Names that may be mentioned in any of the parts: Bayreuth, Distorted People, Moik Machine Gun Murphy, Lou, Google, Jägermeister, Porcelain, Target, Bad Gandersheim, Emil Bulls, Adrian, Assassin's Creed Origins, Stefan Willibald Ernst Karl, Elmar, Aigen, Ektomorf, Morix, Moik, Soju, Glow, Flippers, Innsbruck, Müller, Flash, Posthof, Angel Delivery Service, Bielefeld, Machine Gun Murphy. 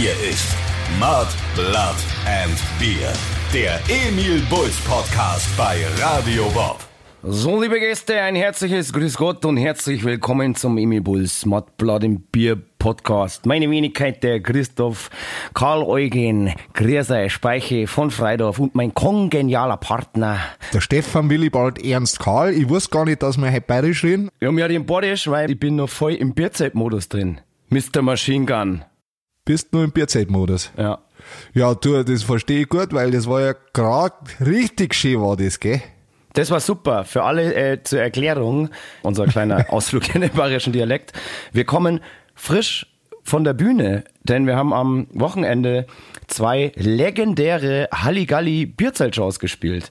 Hier ist Mud, Blood and Beer, der Emil Bulls Podcast bei Radio Bob. So, liebe Gäste, ein herzliches Grüß Gott und herzlich willkommen zum Emil Bulls Mud, Blood and Beer Podcast. Meine Wenigkeit, der Christoph Karl-Eugen Gräser, Speiche von Freidorf, und mein kongenialer Partner, der Stefan Willibald Ernst Karl. Ich wusste gar nicht, dass wir heute bayerisch reden. Ja, wir reden bayerisch, weil ich bin noch voll im Bierzeit-Modus drin. Mr. Machine Gun. Bist nur im Bierzeit-Modus? Ja. Ja, du, das verstehe ich gut, weil das war ja gerade richtig schön, war das, gell? Das war super. Für alle zur Erklärung, unser kleiner Ausflug in den bayerischen Dialekt. Wir kommen frisch von der Bühne, denn wir haben am Wochenende zwei legendäre Halligalli-Bierzeit-Shows gespielt.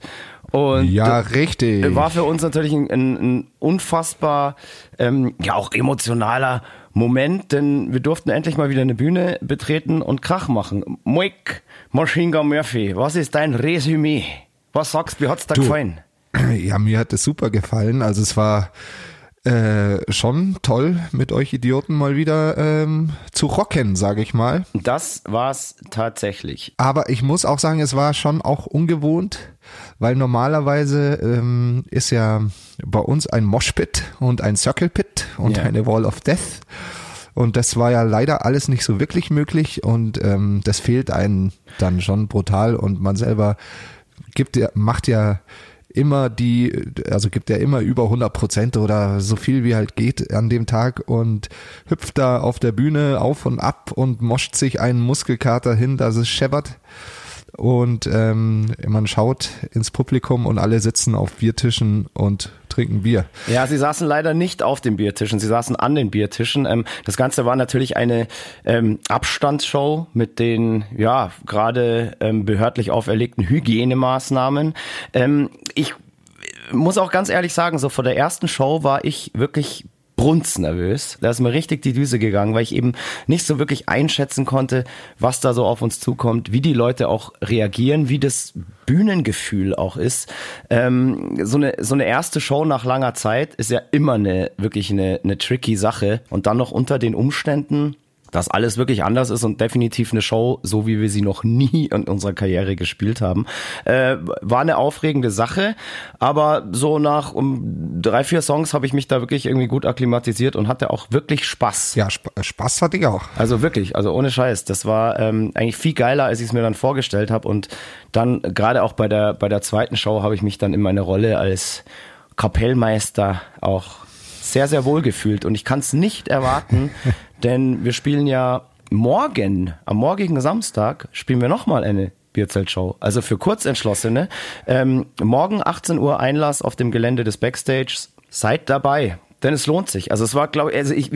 Und ja, richtig. War für uns natürlich ein unfassbar, ja auch emotionaler Moment, denn wir durften endlich mal wieder eine Bühne betreten und Krach machen. Moik, Machine Gun Murphy, was ist dein Resümee? Was sagst du, wie hat's dir gefallen? Ja, mir hat es super gefallen. Also es war schon toll, mit euch Idioten mal wieder zu rocken, sage ich mal. Das war's tatsächlich. Aber ich muss auch sagen, es war schon auch ungewohnt, weil normalerweise ist ja bei uns ein Moshpit und ein Circle Pit und eine Wall of Death. Und das war ja leider alles nicht so wirklich möglich und das fehlt einem dann schon brutal, und man selber gibt ja immer über 100% oder so viel wie halt geht an dem Tag und hüpft da auf der Bühne auf und ab und moscht sich einen Muskelkater hin, dass es scheppert, und man schaut ins Publikum und alle sitzen auf Biertischen und trinken Bier. Ja, sie saßen leider nicht auf den Biertischen, sie saßen an den Biertischen. Das Ganze war natürlich eine Abstandsshow mit den gerade behördlich auferlegten Hygienemaßnahmen. Ich muss auch ganz ehrlich sagen, so vor der ersten Show war ich wirklich brunznervös. Da ist mir richtig die Düse gegangen, weil ich eben nicht so wirklich einschätzen konnte, was da so auf uns zukommt, wie die Leute auch reagieren, wie das Bühnengefühl auch ist. So eine erste Show nach langer Zeit ist ja immer wirklich eine tricky Sache, und dann noch unter den Umständen, dass alles wirklich anders ist und definitiv eine Show, so wie wir sie noch nie in unserer Karriere gespielt haben. War eine aufregende Sache, aber so nach 3-4 Songs habe ich mich da wirklich irgendwie gut akklimatisiert und hatte auch wirklich Spaß. Ja, Spaß hatte ich auch. Also wirklich, also ohne Scheiß. Das war eigentlich viel geiler, als ich es mir dann vorgestellt habe, und dann gerade auch bei der zweiten Show habe ich mich dann in meine Rolle als Kapellmeister auch sehr, sehr wohl gefühlt, und ich kann es nicht erwarten, denn wir spielen ja morgen, am morgigen Samstag, spielen wir nochmal eine Bierzeltshow. Also für Kurzentschlossene. Morgen 18 Uhr Einlass auf dem Gelände des Backstage. Seid dabei, denn es lohnt sich. Also es war, glaube ich,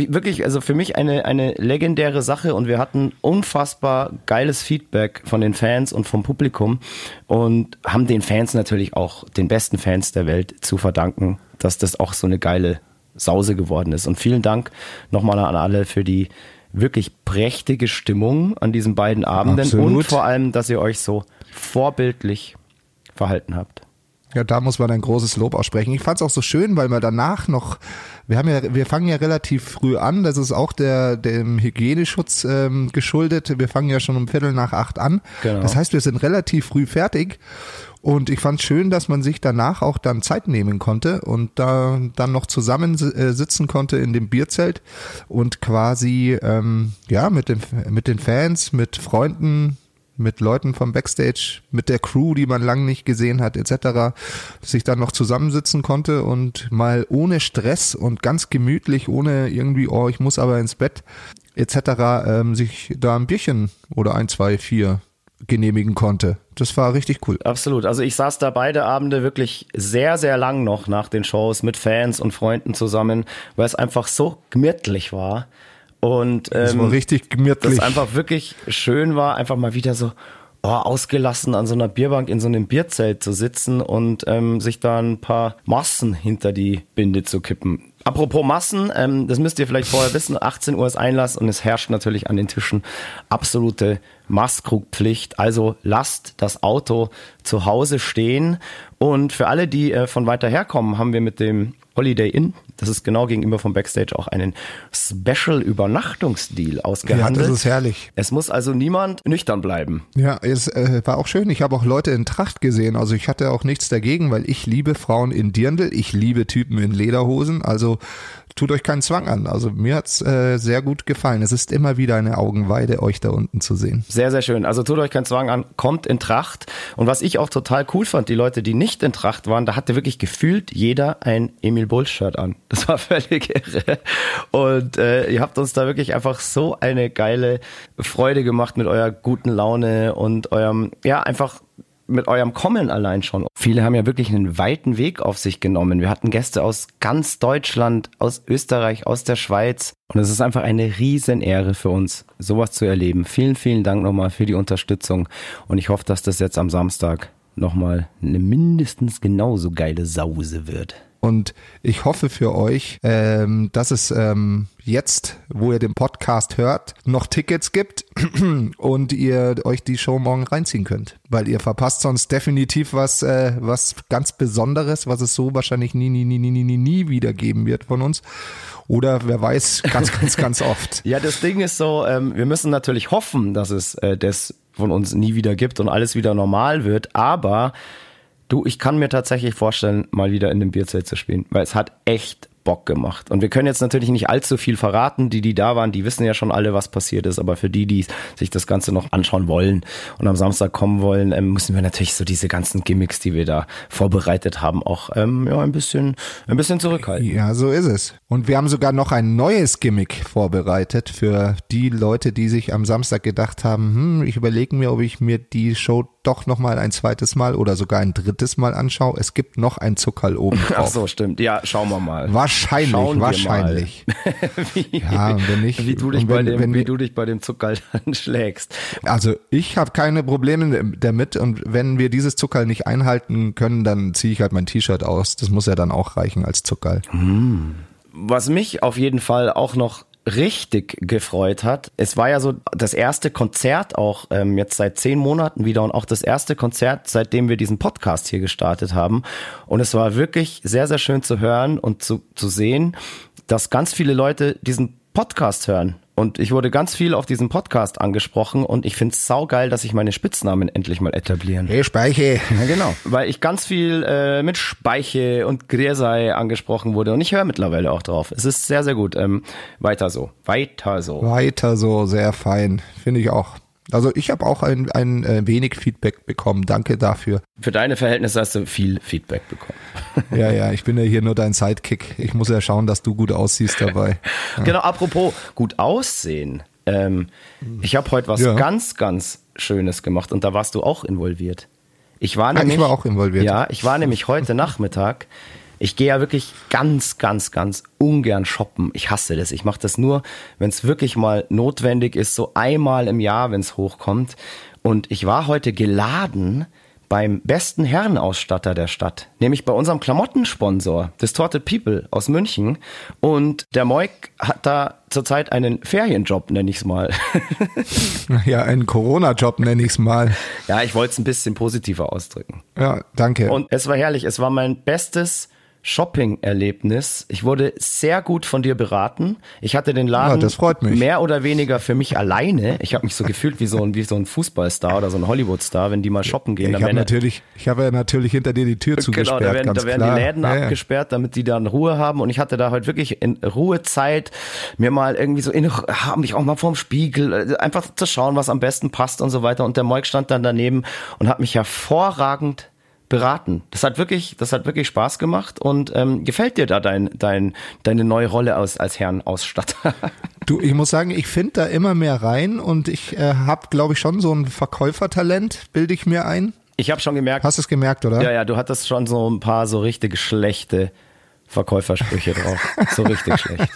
für mich eine legendäre Sache, und wir hatten unfassbar geiles Feedback von den Fans und vom Publikum und haben den Fans natürlich auch, den besten Fans der Welt, zu verdanken, dass das auch so eine geile Sause geworden ist. Und vielen Dank nochmal an alle für die wirklich prächtige Stimmung an diesen beiden Abenden. Absolut. Und vor allem, dass ihr euch so vorbildlich verhalten habt. Ja, da muss man ein großes Lob aussprechen. Ich fand es auch so schön, weil wir danach noch, wir fangen ja relativ früh an, das ist auch dem Hygieneschutz geschuldet. Wir fangen ja schon um 7:45 an. Genau. Das heißt, wir sind relativ früh fertig. Und ich fand es schön, dass man sich danach auch dann Zeit nehmen konnte und da dann noch zusammen sitzen konnte in dem Bierzelt und quasi mit den Fans, mit Freunden, mit Leuten vom Backstage, mit der Crew, die man lang nicht gesehen hat, etc., sich dann noch zusammensitzen konnte und mal ohne Stress und ganz gemütlich, ohne irgendwie, oh, ich muss aber ins Bett, etc., sich da ein Bierchen oder 1, 2, 4 genehmigen konnte. Das war richtig cool. Absolut. Also ich saß da beide Abende wirklich sehr, sehr lang noch nach den Shows mit Fans und Freunden zusammen, weil es einfach so gemütlich war. Und es war richtig gemütlich. Das einfach wirklich schön war, einfach mal wieder so ausgelassen an so einer Bierbank in so einem Bierzelt zu sitzen und sich da ein paar Massen hinter die Binde zu kippen. Apropos Massen, das müsst ihr vielleicht vorher wissen, 18 Uhr ist Einlass und es herrscht natürlich an den Tischen absolute Maßkrugpflicht. Also lasst das Auto zu Hause stehen, und für alle, die von weiter herkommen, haben wir mit dem Holiday Inn. Das ist genau gegenüber vom Backstage auch einen Special-Übernachtungsdeal ausgehandelt. Ja, das ist herrlich. Es muss also niemand nüchtern bleiben. Ja, es war auch schön. Ich habe auch Leute in Tracht gesehen. Also ich hatte auch nichts dagegen, weil ich liebe Frauen in Dirndl. Ich liebe Typen in Lederhosen. Also tut euch keinen Zwang an. Also mir hat's sehr gut gefallen. Es ist immer wieder eine Augenweide, euch da unten zu sehen. Sehr, sehr schön. Also tut euch keinen Zwang an. Kommt in Tracht. Und was ich auch total cool fand, die Leute, die nicht in Tracht waren, da hatte wirklich gefühlt jeder ein Emil Bulls Shirt an. Das war völlig irre. Und ihr habt uns da wirklich einfach so eine geile Freude gemacht mit eurer guten Laune und eurem, ja, einfach mit eurem Kommen allein schon. Viele haben ja wirklich einen weiten Weg auf sich genommen. Wir hatten Gäste aus ganz Deutschland, aus Österreich, aus der Schweiz. Und es ist einfach eine Riesenehre für uns, sowas zu erleben. Vielen, vielen Dank nochmal für die Unterstützung. Und ich hoffe, dass das jetzt am Samstag nochmal eine mindestens genauso geile Sause wird. Und ich hoffe für euch, dass es jetzt, wo ihr den Podcast hört, noch Tickets gibt und ihr euch die Show morgen reinziehen könnt. Weil ihr verpasst sonst definitiv was ganz Besonderes, was es so wahrscheinlich nie wieder geben wird von uns. Oder wer weiß, ganz oft. Ja, das Ding ist so, wir müssen natürlich hoffen, dass es das von uns nie wieder gibt und alles wieder normal wird. Aber du, ich kann mir tatsächlich vorstellen, mal wieder in dem Bierzelt zu spielen, weil es hat echt Bock gemacht. Und wir können jetzt natürlich nicht allzu viel verraten. Die da waren, die wissen ja schon alle, was passiert ist. Aber für die sich das Ganze noch anschauen wollen und am Samstag kommen wollen, müssen wir natürlich so diese ganzen Gimmicks, die wir da vorbereitet haben, auch ein bisschen zurückhalten. Ja, so ist es. Und wir haben sogar noch ein neues Gimmick vorbereitet für die Leute, die sich am Samstag gedacht haben, ich überlege mir, ob ich mir die Show doch nochmal ein zweites Mal oder sogar ein drittes Mal anschaue. Es gibt noch ein Zuckerl oben drauf. Ach so, stimmt. Ja, schauen wir mal. Wahrscheinlich. Wie du dich bei dem Zuckerl dann schlägst. Also ich habe keine Probleme damit und wenn wir dieses Zuckerl nicht einhalten können, dann ziehe ich halt mein T-Shirt aus. Das muss ja dann auch reichen als Zuckerl. Was mich auf jeden Fall auch noch richtig gefreut hat. Es war ja so das erste Konzert auch jetzt seit 10 Monaten wieder und auch das erste Konzert, seitdem wir diesen Podcast hier gestartet haben. Und es war wirklich sehr, sehr schön zu hören und zu sehen, dass ganz viele Leute diesen Podcast hören. Und ich wurde ganz viel auf diesen Podcast angesprochen und ich find's saugeil, dass ich meine Spitznamen endlich mal etablieren. Hey Speiche. Ja, genau. Weil ich ganz viel mit Speiche und Gräsei angesprochen wurde und ich höre mittlerweile auch drauf. Es ist sehr, sehr gut. Weiter so. Weiter so. Weiter so, sehr fein. Finde ich auch. Also ich habe auch ein wenig Feedback bekommen. Danke dafür. Für deine Verhältnisse hast du viel Feedback bekommen. Ja, ich bin ja hier nur dein Sidekick. Ich muss ja schauen, dass du gut aussiehst dabei. Ja. Genau, apropos gut aussehen. Ich habe heute was ganz, ganz Schönes gemacht und da warst du auch involviert. Ich war auch involviert. Ja, ich war nämlich heute Nachmittag. Ich gehe ja wirklich ganz, ganz, ganz ungern shoppen. Ich hasse das. Ich mache das nur, wenn es wirklich mal notwendig ist, so einmal im Jahr, wenn es hochkommt. Und ich war heute geladen beim besten Herrenausstatter der Stadt, nämlich bei unserem Klamottensponsor, Distorted People aus München. Und der Moik hat da zurzeit einen Ferienjob, nenne ich es mal. Ja, einen Corona-Job, nenne ich es mal. Ja, ich wollte es ein bisschen positiver ausdrücken. Ja, danke. Und es war herrlich. Es war mein bestes Shopping-Erlebnis. Ich wurde sehr gut von dir beraten. Ich hatte den Laden mehr oder weniger für mich alleine. Ich habe mich so gefühlt wie so ein Fußballstar oder so ein Hollywood-Star, wenn die mal shoppen gehen. Ich habe natürlich hinter dir die Tür zugesperrt. Genau, da werden die Läden abgesperrt, damit die dann Ruhe haben. Und ich hatte da halt wirklich in Ruhezeit mir mal irgendwie so, habe mich auch mal vorm Spiegel, einfach zu schauen, was am besten passt und so weiter. Und der Moik stand dann daneben und hat mich hervorragend beraten. Das hat wirklich Spaß gemacht und gefällt dir da deine neue Rolle als Herrenausstatter? Du, ich muss sagen, ich finde da immer mehr rein und ich habe, glaube ich, schon so ein Verkäufertalent, bilde ich mir ein. Ich habe schon gemerkt. Hast du es gemerkt, oder? Ja, du hattest schon so ein paar so richtig schlechte Verkäufersprüche drauf. So richtig schlecht.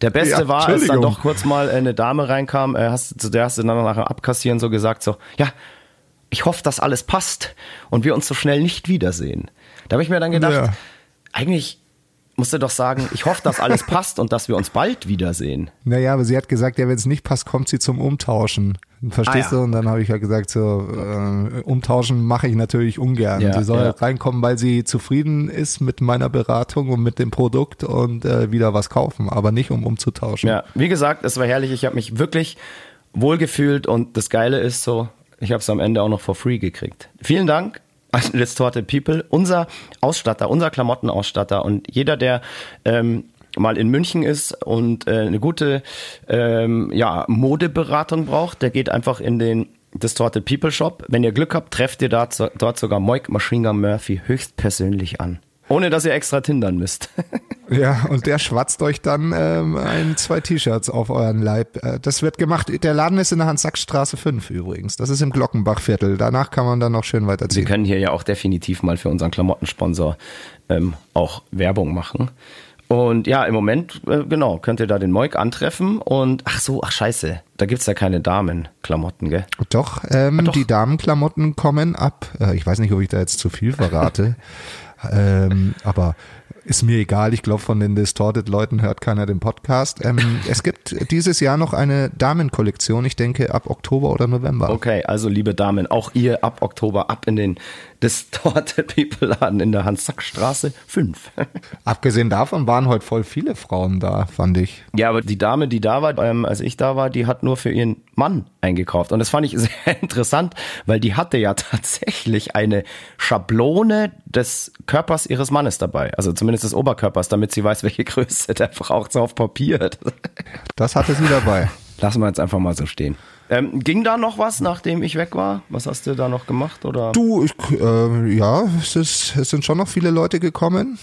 Der Beste war, als dann doch kurz mal eine Dame reinkam, zu der hast du dann nachher abkassieren so gesagt, so, ja, ich hoffe, dass alles passt und wir uns so schnell nicht wiedersehen. Da habe ich mir dann gedacht, eigentlich musst du doch sagen, ich hoffe, dass alles passt und dass wir uns bald wiedersehen. Naja, aber sie hat gesagt, wenn es nicht passt, kommt sie zum Umtauschen. Verstehst du? Und dann habe ich halt gesagt, so umtauschen mache ich natürlich ungern. Ja, sie soll halt reinkommen, weil sie zufrieden ist mit meiner Beratung und mit dem Produkt und wieder was kaufen, aber nicht um umzutauschen. Ja, wie gesagt, es war herrlich. Ich habe mich wirklich wohlgefühlt und das Geile ist so, ich habe es am Ende auch noch for free gekriegt. Vielen Dank an Distorted People, unser Ausstatter, unser Klamottenausstatter und jeder, der mal in München ist und eine gute Modeberatung braucht, der geht einfach in den Distorted People Shop. Wenn ihr Glück habt, trefft ihr dort sogar Moik Machine Gun Murphy höchstpersönlich an. Ohne, dass ihr extra tindern müsst. Ja, und der schwatzt euch dann 2 T-Shirts auf euren Leib. Das wird gemacht. Der Laden ist in der Hans-Sachs-Straße 5 übrigens. Das ist im Glockenbachviertel. Danach kann man dann noch schön weiterziehen. Wir können hier ja auch definitiv mal für unseren Klamottensponsor auch Werbung machen. Und ja, im Moment, könnt ihr da den Moik antreffen und, scheiße, da gibt's ja keine Damenklamotten, gell? Doch, doch. Die Damenklamotten kommen ab, ich weiß nicht, ob ich da jetzt zu viel verrate, aber ist mir egal, ich glaube, von den Distorted-Leuten hört keiner den Podcast. Es gibt dieses Jahr noch eine Damenkollektion, ich denke ab Oktober oder November. Okay, also liebe Damen, auch ihr ab Oktober ab in den Distorted-People-Laden in der Hans-Sachs-Straße 5. Abgesehen davon waren heute voll viele Frauen da, fand ich. Ja, aber die Dame, die da war, als ich da war, die hat nur für ihren Mann eingekauft. Und das fand ich sehr interessant, weil die hatte ja tatsächlich eine Schablone des Körpers ihres Mannes dabei. Also zumindest des Oberkörpers, damit sie weiß, welche Größe der braucht, so auf Papier. Das hatte sie dabei. Lassen wir jetzt einfach mal so stehen. Ging da noch was, nachdem ich weg war? Was hast du da noch gemacht? Oder? Du, es sind schon noch viele Leute gekommen.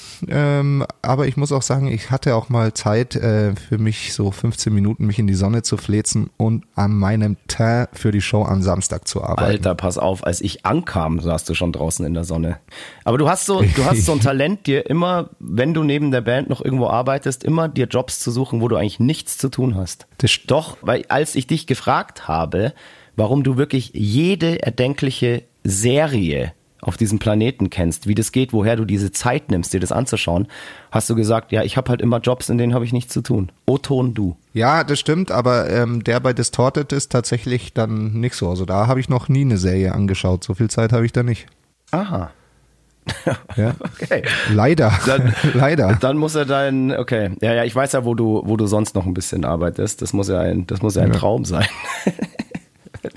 Aber ich muss auch sagen, ich hatte auch mal Zeit für mich, so 15 Minuten mich in die Sonne zu fläzen und an meinem Teint für die Show am Samstag zu arbeiten. Alter, pass auf, als ich ankam, saß du schon draußen in der Sonne. Aber du hast so ein Talent, dir immer, wenn du neben der Band noch irgendwo arbeitest, immer dir Jobs zu suchen, wo du eigentlich nichts zu tun hast. Doch, weil als ich dich gefragt habe, warum du wirklich jede erdenkliche Serie auf diesem Planeten kennst, wie das geht, woher du diese Zeit nimmst, dir das anzuschauen, hast du gesagt, ja, ich habe halt immer Jobs, in denen habe ich nichts zu tun. O-Ton, du. Ja, das stimmt, aber der bei Distorted ist tatsächlich dann nicht so. Also da habe ich noch nie eine Serie angeschaut, so viel Zeit habe ich da nicht. Aha. Ja. Okay. Leider. Dann muss er okay. Ja, ich weiß ja, wo du sonst noch ein bisschen arbeitest. Das muss ja ein Traum sein.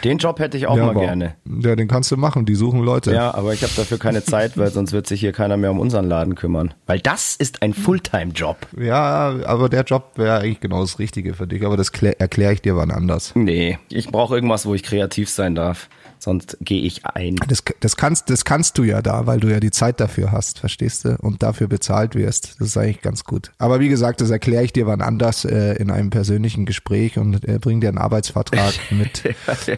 Den Job hätte ich auch mal gerne. Ja, den kannst du machen, die suchen Leute. Ja, aber ich habe dafür keine Zeit, weil sonst wird sich hier keiner mehr um unseren Laden kümmern. Weil das ist ein Fulltime-Job. Ja, aber der Job wäre eigentlich genau das Richtige für dich, aber das erkläre ich dir wann anders. Nee, ich brauche irgendwas, wo ich kreativ sein darf, sonst gehe ich ein. Das kannst du ja da, weil du ja die Zeit dafür hast, verstehst du? Und dafür bezahlt wirst. Das ist eigentlich ganz gut. Aber wie gesagt, das erkläre ich dir wann anders in einem persönlichen Gespräch und bring dir einen Arbeitsvertrag mit.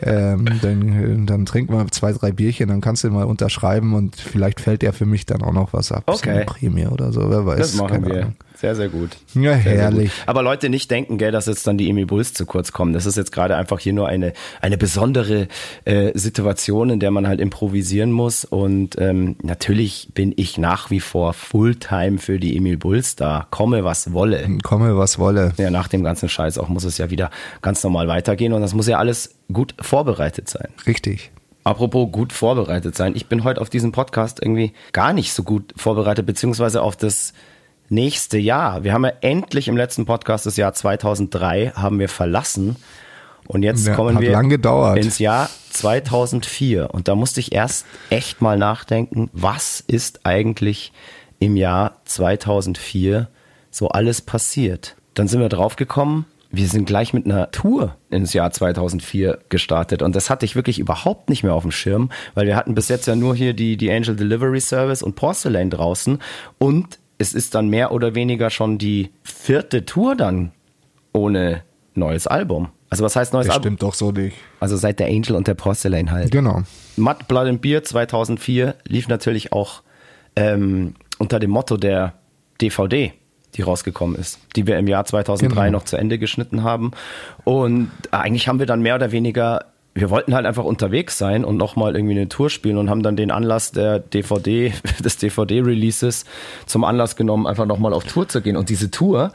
Dann trinken wir 2, 3 Bierchen, dann kannst du mal unterschreiben und vielleicht fällt ja für mich dann auch noch was ab. Okay. So eine Prämie oder so, wer weiß. Das machen wir. Ahnung. Sehr, sehr gut. Ja, herrlich. Sehr gut. Aber Leute, nicht denken, gell, dass jetzt dann die Emil Bulls zu kurz kommen. Das ist jetzt gerade einfach hier nur eine besondere Situation, in der man halt improvisieren muss. Und natürlich bin ich nach wie vor Fulltime für die Emil Bulls da. Komme, was wolle. Komme, was wolle. Ja, nach dem ganzen Scheiß auch muss es ja wieder ganz normal weitergehen. Und das muss ja alles gut vorbereitet sein. Richtig. Apropos gut vorbereitet sein. Ich bin heute auf diesen Podcast irgendwie gar nicht so gut vorbereitet, beziehungsweise auf das nächste Jahr. Wir haben ja endlich im letzten Podcast das Jahr 2003 haben wir verlassen und jetzt kommen wir ins Jahr 2004 und da musste ich erst echt mal nachdenken, was ist eigentlich im Jahr 2004 so alles passiert. Dann sind wir drauf gekommen, wir sind gleich mit einer Tour ins Jahr 2004 gestartet und das hatte ich wirklich überhaupt nicht mehr auf dem Schirm, weil wir hatten bis jetzt ja nur hier die Angel Delivery Service und Porcelain draußen und es ist dann mehr oder weniger schon die 4. Tour dann ohne neues Album. Also was heißt neues Album? Das stimmt doch so nicht. Also seit der Angel und der Porcelain halt. Genau. Mud, Blood and Beer 2004 lief natürlich auch unter dem Motto der DVD, die rausgekommen ist, die wir im Jahr 2003 noch zu Ende geschnitten haben. Und eigentlich haben wir dann mehr oder weniger, wir wollten halt einfach unterwegs sein und nochmal irgendwie eine Tour spielen und haben dann den Anlass des DVD-Releases zum Anlass genommen, einfach nochmal auf Tour zu gehen. Und diese Tour,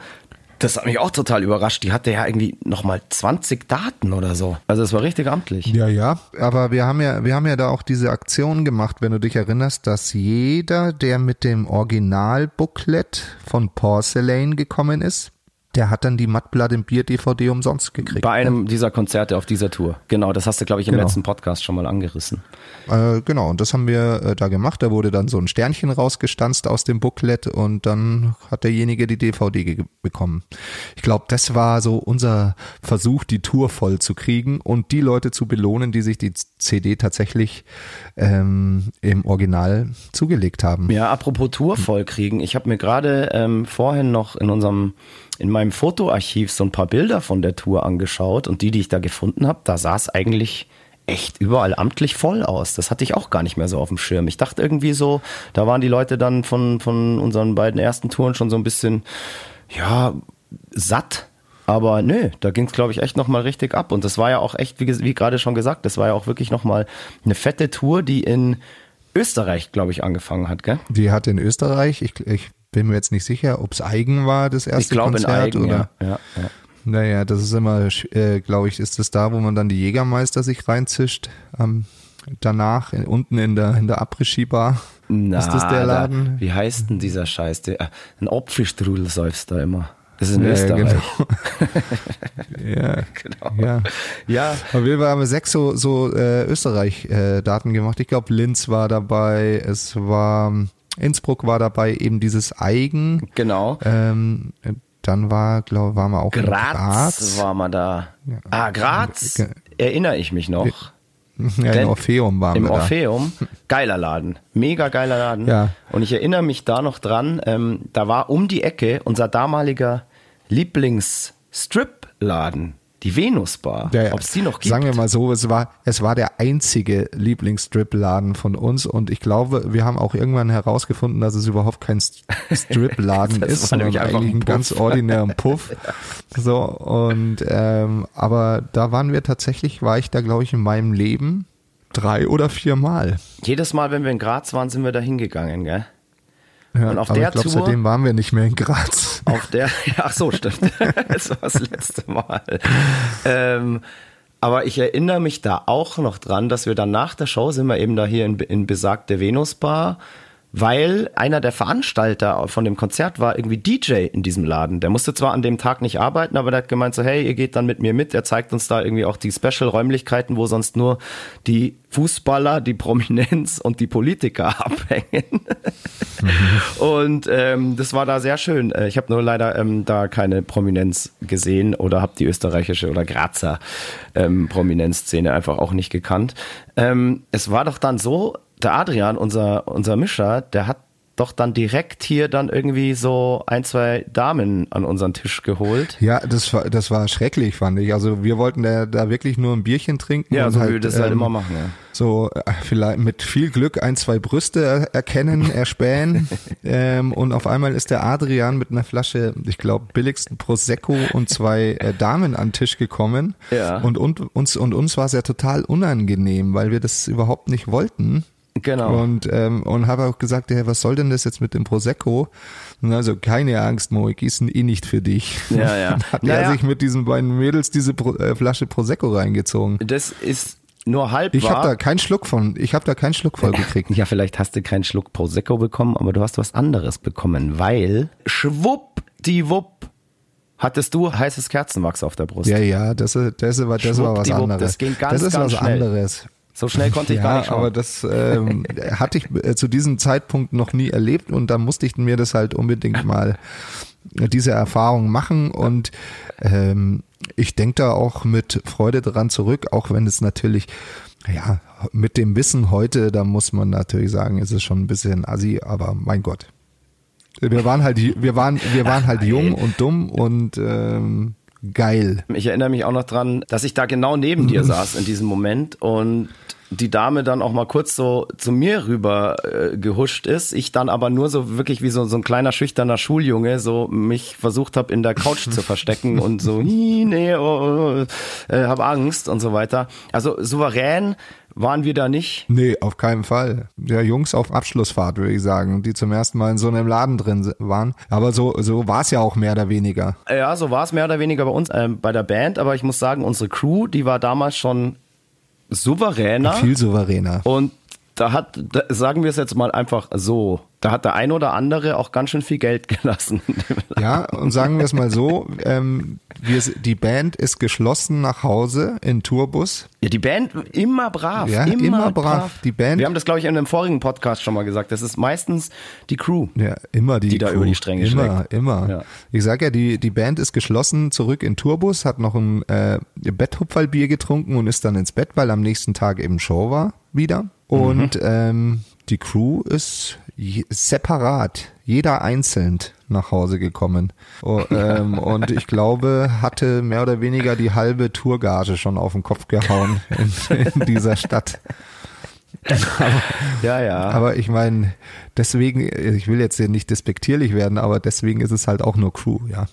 Das hat mich auch total überrascht. Die hatte ja irgendwie nochmal 20 Daten oder so. Also es war richtig amtlich. Ja, ja. Aber wir haben ja da auch diese Aktion gemacht, wenn du dich erinnerst, dass jeder, der mit dem Original-Booklet von Porcelain gekommen ist, der hat dann die Mattblatt im Bier-DVD umsonst gekriegt. Bei einem dieser Konzerte auf dieser Tour. Genau, das hast du, glaube ich, im letzten Podcast schon mal angerissen. Genau, und das haben wir da gemacht. Da wurde dann so ein Sternchen rausgestanzt aus dem Booklet und dann hat derjenige die DVD bekommen. Ich glaube, das war so unser Versuch, die Tour voll zu kriegen und die Leute zu belohnen, die sich die CD tatsächlich im Original zugelegt haben. Ja, apropos Tour voll kriegen. Ich habe mir gerade vorhin noch in meinem Fotoarchiv so ein paar Bilder von der Tour angeschaut und die ich da gefunden habe, da sah es eigentlich echt überall amtlich voll aus. Das hatte ich auch gar nicht mehr so auf dem Schirm. Ich dachte irgendwie so, da waren die Leute dann von unseren beiden ersten Touren schon so ein bisschen, ja, satt. Aber nö, da ging es, glaube ich, echt nochmal richtig ab. Und das war ja auch echt, wie gerade schon gesagt, das war ja auch wirklich nochmal eine fette Tour, die in Österreich, glaube ich, angefangen hat, gell? Die hat in Österreich, ich bin mir jetzt nicht sicher, ob es Aigen war, das erste Konzert. Ich glaube in Aigen, oder? Ja. Naja, das ist immer, glaube ich, ist das da, wo man dann die Jägermeister sich reinzischt. Danach unten in der Après-Ski-Bar. Na, ist das der Laden? Wie heißt denn dieser Scheiß? Ein Apfelstrudel säufst da immer. Das ist in Österreich. Genau. Ja, genau. Ja. Auf jeden Fall haben wir 6 so Österreich-Daten gemacht. Ich glaube, Linz war dabei. Es war... Innsbruck war dabei, eben dieses Aigen. Genau. Dann waren wir auch in Graz. Waren wir da. Ja. Ah, Graz, erinnere ich mich noch. Ja, im Orpheum waren wir da. Im Orpheum, geiler Laden, mega geiler Laden. Ja. Und ich erinnere mich da noch dran, da war um die Ecke unser damaliger Lieblings-Strip-Laden. Die Venusbar, ob es die noch gibt. Sagen wir mal so, es war der einzige Lieblingsstrip-Laden von uns und ich glaube, wir haben auch irgendwann herausgefunden, dass es überhaupt kein Strip-Laden ist, sondern eigentlich einen ganz ordinären Puff. So, und aber da waren wir tatsächlich, war ich da, glaube ich, in meinem Leben 3 oder 4 Mal. Jedes Mal, wenn wir in Graz waren, sind wir da hingegangen, gell? Ja, und auf aber der ich glaube, seitdem waren wir nicht mehr in Graz. Ach so, stimmt. Das war das letzte Mal. Aber ich erinnere mich da auch noch dran, dass wir dann nach der Show sind wir eben da hier in besagte Venusbar, weil einer der Veranstalter von dem Konzert war irgendwie DJ in diesem Laden. Der musste zwar an dem Tag nicht arbeiten, aber der hat gemeint so, hey, ihr geht dann mit mir mit. Er zeigt uns da irgendwie auch die Special-Räumlichkeiten, wo sonst nur die Fußballer, die Prominenz und die Politiker abhängen. Und das war da sehr schön. Ich habe nur leider da keine Prominenz gesehen oder habe die österreichische oder Grazer Prominenzszene einfach auch nicht gekannt. Es war doch dann so, der Adrian, unser Mischer, der hat doch dann direkt hier dann irgendwie so 1, 2 Damen an unseren Tisch geholt. Ja, das war schrecklich, fand ich. Also wir wollten da wirklich nur ein Bierchen trinken. Ja, und so wie wir das halt immer machen. Ja. So vielleicht mit viel Glück 1, 2 Brüste erspähen und auf einmal ist der Adrian mit einer Flasche, ich glaube, billigsten Prosecco und 2 Damen an den Tisch gekommen. Ja. Und uns war es ja total unangenehm, weil wir das überhaupt nicht wollten. Genau. Und habe auch gesagt, hey, was soll denn das jetzt mit dem Prosecco? Und also, keine Angst, Moik, ist eh nicht für dich. Ja, ja. Hat er sich mit diesen beiden Mädels diese Flasche Prosecco reingezogen. Das ist nur halb wahr. Ich habe da keinen Schluck voll gekriegt. Ja, vielleicht hast du keinen Schluck Prosecco bekommen, aber du hast was anderes bekommen, weil schwuppdiwupp hattest du heißes Kerzenwachs auf der Brust. Ja, ja, das war was anderes. Das ging ganz, das ist ganz was schnell. Anderes. So schnell konnte ich gar nicht schauen. Aber das hatte ich zu diesem Zeitpunkt noch nie erlebt und da musste ich mir das halt unbedingt mal diese Erfahrung machen und ich denke da auch mit Freude dran zurück, auch wenn es natürlich, ja, mit dem Wissen heute, da muss man natürlich sagen, ist es schon ein bisschen assi, aber mein Gott. Wir waren halt jung und dumm und geil. Ich erinnere mich auch noch dran, dass ich da genau neben dir saß in diesem Moment und die Dame dann auch mal kurz so zu mir rüber gehuscht ist. Ich dann aber nur so wirklich wie so ein kleiner schüchterner Schuljunge so mich versucht habe in der Couch zu verstecken und so, nee, habe Angst und so weiter. Also souverän waren wir da nicht? Nee, auf keinen Fall. Ja, Jungs auf Abschlussfahrt, würde ich sagen, die zum ersten Mal in so einem Laden drin waren. Aber so war es ja auch mehr oder weniger. Ja, so war es mehr oder weniger bei uns, bei der Band. Aber ich muss sagen, unsere Crew, die war damals schon souveräner. Viel souveräner. Und da sagen wir es jetzt mal einfach so, da hat der ein oder andere auch ganz schön viel Geld gelassen. Ja, und sagen wir es mal so, die Band ist geschlossen nach Hause in Tourbus. Ja, die Band immer brav. Ja, immer brav. Die Band. Wir haben das, glaube ich, in einem vorigen Podcast schon mal gesagt. Das ist meistens die Crew, ja, immer die Crew, da über die Stränge schlägt. Immer. Ja. Ich sage ja, die Band ist geschlossen zurück in Tourbus, hat noch ein Betthupferlbier getrunken und ist dann ins Bett, weil am nächsten Tag eben Show war wieder. Und die Crew ist separat, jeder einzeln nach Hause gekommen. Und ich glaube, hatte mehr oder weniger die halbe Tourgage schon auf den Kopf gehauen in dieser Stadt. Aber ich meine, deswegen, ich will jetzt hier nicht despektierlich werden, aber deswegen ist es halt auch nur Crew, ja.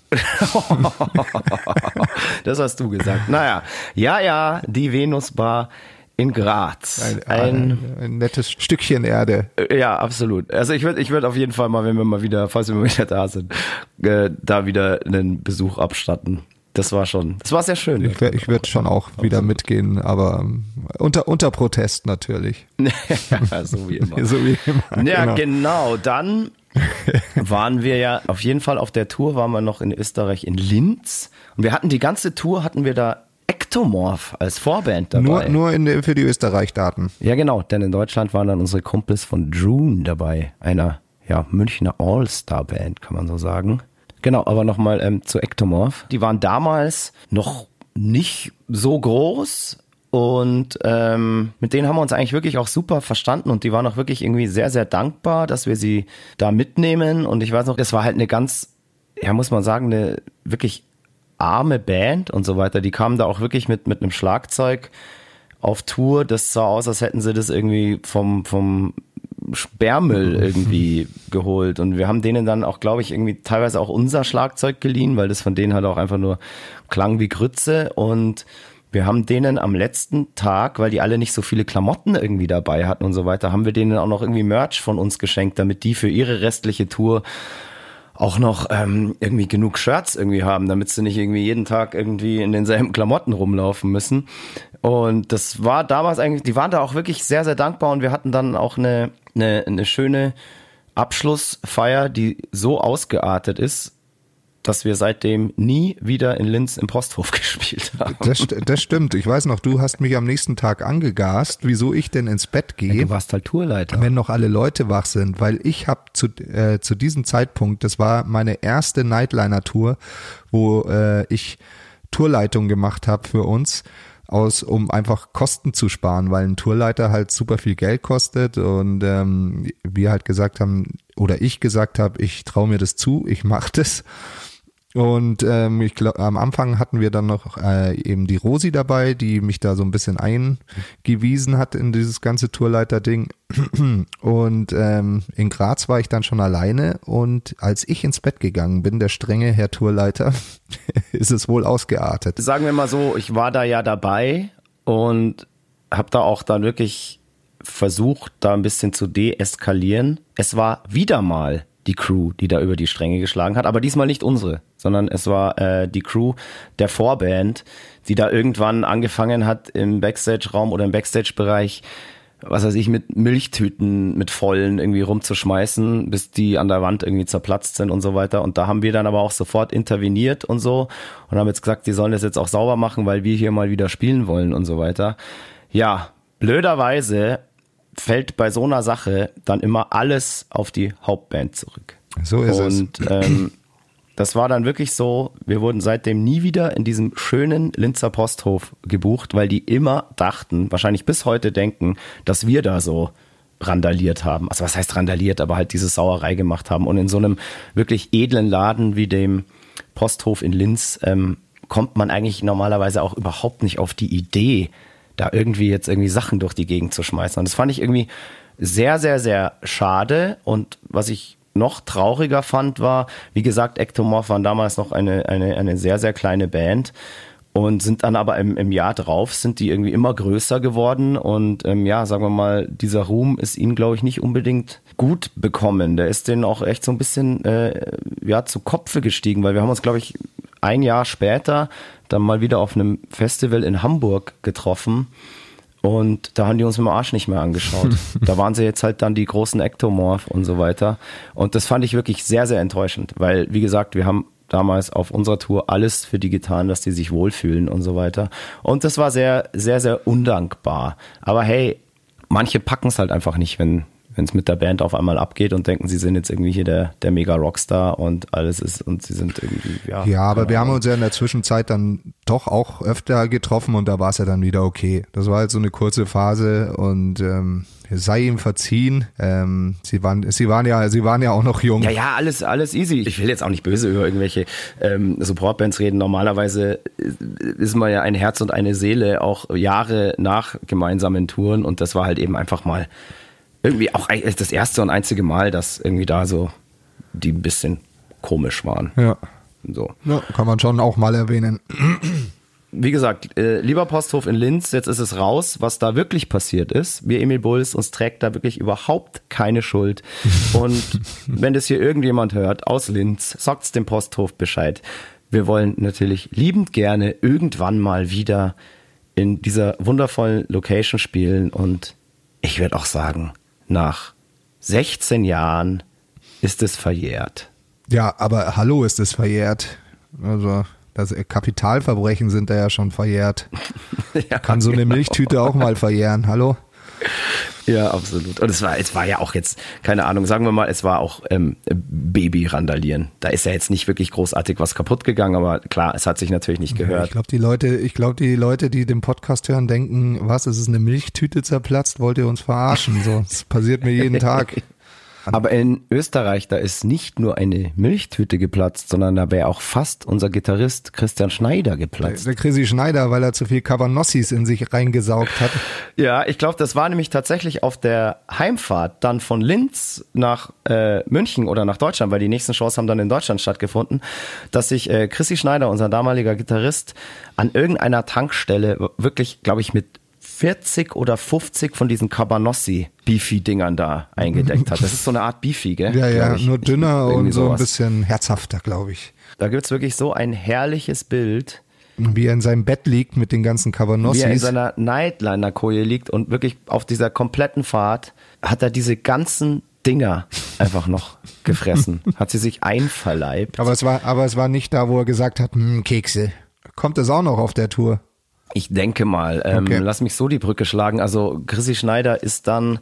Das hast du gesagt. Naja, ja, die Venusbar in Graz. Ein nettes Stückchen Erde. Ja, absolut. Also ich würde auf jeden Fall mal, falls wir mal wieder da sind, da wieder einen Besuch abstatten. Das war sehr schön. Ich würde schon auch wieder mitgehen, aber unter Protest natürlich. Ja, so wie immer. Ja, genau. Dann waren wir ja auf jeden Fall auf der Tour, waren wir noch in Österreich in Linz. Und wir hatten die ganze Tour, da Ektomorf als Vorband dabei. Nur für die Österreich-Daten. Ja, genau, denn in Deutschland waren dann unsere Kumpels von Drew dabei, einer Münchner All-Star-Band, kann man so sagen. Genau, aber nochmal zu Ektomorf. Die waren damals noch nicht so groß und mit denen haben wir uns eigentlich wirklich auch super verstanden und die waren auch wirklich irgendwie sehr, sehr dankbar, dass wir sie da mitnehmen. Und ich weiß noch, das war halt eine ganz, muss man sagen, eine wirklich arme Band und so weiter, die kamen da auch wirklich mit einem Schlagzeug auf Tour, das sah aus, als hätten sie das irgendwie vom Sperrmüll irgendwie geholt und wir haben denen dann auch, glaube ich, irgendwie teilweise auch unser Schlagzeug geliehen, weil das von denen halt auch einfach nur klang wie Grütze und wir haben denen am letzten Tag, weil die alle nicht so viele Klamotten irgendwie dabei hatten und so weiter, haben wir denen auch noch irgendwie Merch von uns geschenkt, damit die für ihre restliche Tour auch noch irgendwie genug Shirts irgendwie haben, damit sie nicht irgendwie jeden Tag irgendwie in denselben Klamotten rumlaufen müssen. Und das war damals eigentlich, die waren da auch wirklich sehr, sehr dankbar und wir hatten dann auch eine schöne Abschlussfeier, die so ausgeartet ist, dass wir seitdem nie wieder in Linz im Posthof gespielt haben. Das stimmt. Ich weiß noch, du hast mich am nächsten Tag angegast, wieso ich denn ins Bett gehe. Ja, du warst halt Tourleiter. Wenn noch alle Leute wach sind, weil ich habe zu diesem Zeitpunkt, das war meine erste Nightliner-Tour, wo ich Tourleitung gemacht habe für uns, um einfach Kosten zu sparen, weil ein Tourleiter halt super viel Geld kostet und wir halt gesagt haben, oder ich gesagt habe, ich traue mir das zu, ich mache das. Und ich glaube, am Anfang hatten wir dann noch eben die Rosi dabei, die mich da so ein bisschen eingewiesen hat in dieses ganze Tourleiter-Ding. Und in Graz war ich dann schon alleine und als ich ins Bett gegangen bin, der strenge Herr Tourleiter, ist es wohl ausgeartet. Sagen wir mal so, ich war da ja dabei und habe da auch dann wirklich versucht, da ein bisschen zu deeskalieren. Es war wieder mal die Crew, die da über die Stränge geschlagen hat, aber diesmal nicht unsere, sondern es war die Crew der Vorband, die da irgendwann angefangen hat im Backstage-Raum oder im Backstage-Bereich, was weiß ich, mit Milchtüten, mit vollen irgendwie rumzuschmeißen, bis die an der Wand irgendwie zerplatzt sind und so weiter. Und da haben wir dann aber auch sofort interveniert und so und haben jetzt gesagt, die sollen das jetzt auch sauber machen, weil wir hier mal wieder spielen wollen und so weiter. Ja, blöderweise fällt bei so einer Sache dann immer alles auf die Hauptband zurück. So ist es. Und das war dann wirklich so, wir wurden seitdem nie wieder in diesem schönen Linzer Posthof gebucht, weil die immer dachten, wahrscheinlich bis heute denken, dass wir da so randaliert haben. Also was heißt randaliert, aber halt diese Sauerei gemacht haben. Und in so einem wirklich edlen Laden wie dem Posthof in Linz kommt man eigentlich normalerweise auch überhaupt nicht auf die Idee, da irgendwie Sachen durch die Gegend zu schmeißen. Und das fand ich irgendwie sehr, sehr, sehr schade. Und was ich noch trauriger fand, war, wie gesagt, Ektomorf waren damals noch eine sehr, sehr kleine Band. und sind dann aber im Jahr drauf, sind die irgendwie immer größer geworden und ja, sagen wir mal, dieser Ruhm ist ihnen, glaube ich, nicht unbedingt gut bekommen. Der ist denen auch echt so ein bisschen ja, zu Kopfe gestiegen, weil wir haben uns, glaube ich, ein Jahr später dann mal wieder auf einem Festival in Hamburg getroffen. Und da haben die uns mit dem Arsch nicht mehr angeschaut. Da waren sie jetzt halt dann die großen Ektomorph und so weiter. Und das fand ich wirklich sehr, sehr enttäuschend. Weil, wie gesagt, wir haben damals auf unserer Tour alles für die getan, dass die sich wohlfühlen und so weiter. Und das war sehr, sehr, sehr undankbar. Aber hey, manche packen es halt einfach nicht, wenn es mit der Band auf einmal abgeht und denken, sie sind jetzt irgendwie hier der Mega-Rockstar und alles ist und sie sind irgendwie, ja. Ja, aber wir haben uns ja in der Zwischenzeit dann doch auch öfter getroffen und da war es ja dann wieder okay. Das war halt so eine kurze Phase und sei ihm verziehen. Sie waren ja auch noch jung. Ja, alles easy. Ich will jetzt auch nicht böse über irgendwelche Supportbands reden. Normalerweise ist man ja ein Herz und eine Seele, auch Jahre nach gemeinsamen Touren und das war halt eben einfach mal irgendwie auch das erste und einzige Mal, dass irgendwie da so die ein bisschen komisch waren. Ja. So. Ja, kann man schon auch mal erwähnen. Wie gesagt, lieber Posthof in Linz, jetzt ist es raus, was da wirklich passiert ist. Wir Emil Bulls, uns trägt da wirklich überhaupt keine Schuld. Und wenn das hier irgendjemand hört aus Linz, sagt's dem Posthof Bescheid. Wir wollen natürlich liebend gerne irgendwann mal wieder in dieser wundervollen Location spielen und ich würde auch sagen, nach 16 Jahren ist es verjährt. Ja, aber hallo, ist es verjährt. Also das Kapitalverbrechen sind da ja schon verjährt. Ja, kann so eine Milchtüte auch mal verjähren, hallo? Ja, absolut. Und es war ja auch jetzt, keine Ahnung, sagen wir mal, es war auch Baby-Randalieren. Da ist ja jetzt nicht wirklich großartig was kaputt gegangen, aber klar, es hat sich natürlich nicht gehört. Ich glaube, die Leute, die den Podcast hören, denken, was, es ist eine Milchtüte zerplatzt, wollt ihr uns verarschen? So, das passiert mir jeden Tag. Aber in Österreich, da ist nicht nur eine Milchtüte geplatzt, sondern da wäre auch fast unser Gitarrist Christian Schneider geplatzt. Der Chrissy Schneider, weil er zu viel Cabanossis in sich reingesaugt hat. Ja, ich glaube, das war nämlich tatsächlich auf der Heimfahrt dann von Linz nach München oder nach Deutschland, weil die nächsten Shows haben dann in Deutschland stattgefunden, dass sich Chrissy Schneider, unser damaliger Gitarrist, an irgendeiner Tankstelle wirklich, glaube ich, mit 40 oder 50 von diesen Cabanossi-Beefy-Dingern da eingedeckt hat. Das ist so eine Art Beefy, gell? Ja, nur dünner und so ein bisschen herzhafter, glaube ich. Da gibt es wirklich so ein herrliches Bild. Wie er in seinem Bett liegt mit den ganzen Cabanossis. Wie er in seiner Nightliner-Koje liegt und wirklich auf dieser kompletten Fahrt hat er diese ganzen Dinger einfach noch gefressen. Hat sie sich einverleibt. Aber es war nicht da, wo er gesagt hat, Kekse. Kommt das auch noch auf der Tour? Ich denke mal, okay. Lass mich so die Brücke schlagen. Also Chrissy Schneider ist dann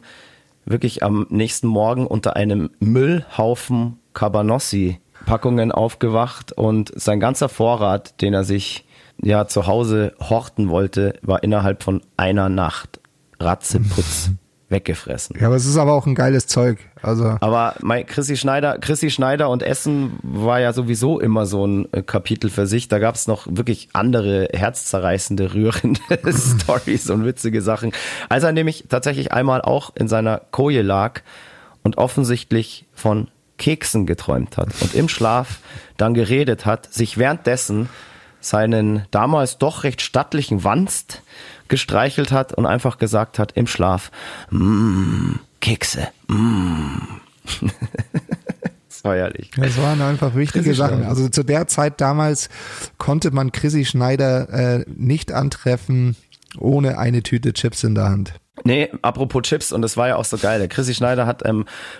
wirklich am nächsten Morgen unter einem Müllhaufen Cabanossi-Packungen aufgewacht und sein ganzer Vorrat, den er sich ja zu Hause horten wollte, war innerhalb von einer Nacht ratzeputz weggefressen. Ja, aber es ist aber auch ein geiles Zeug. Also. Aber Chrissy Schneider und Essen war ja sowieso immer so ein Kapitel für sich. Da gab es noch wirklich andere herzzerreißende, rührende Storys und witzige Sachen. Als er nämlich tatsächlich einmal auch in seiner Koje lag und offensichtlich von Keksen geträumt hat und im Schlaf dann geredet hat, sich währenddessen seinen damals doch recht stattlichen Wanst gestreichelt hat und einfach gesagt hat im Schlaf, Kekse, Säuerlich. Das waren einfach wichtige Sachen. Also zu der Zeit damals konnte man Chrissy Schneider nicht antreffen ohne eine Tüte Chips in der Hand. Nee, apropos Chips, und das war ja auch so geil. Der Chrissy Schneider hat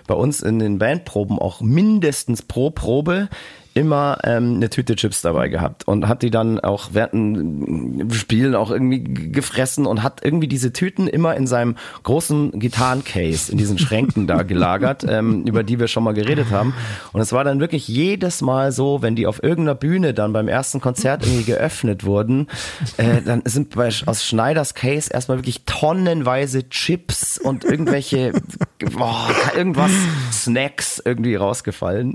bei uns in den Bandproben auch mindestens pro Probe immer eine Tüte Chips dabei gehabt und hat die dann auch während dem Spielen auch irgendwie gefressen und hat irgendwie diese Tüten immer in seinem großen Gitarrencase, in diesen Schränken da gelagert, über die wir schon mal geredet haben. Und es war dann wirklich jedes Mal so, wenn die auf irgendeiner Bühne dann beim ersten Konzert irgendwie geöffnet wurden, dann sind aus Schneiders Case erstmal wirklich tonnenweise Chips und irgendwelche Snacks irgendwie rausgefallen.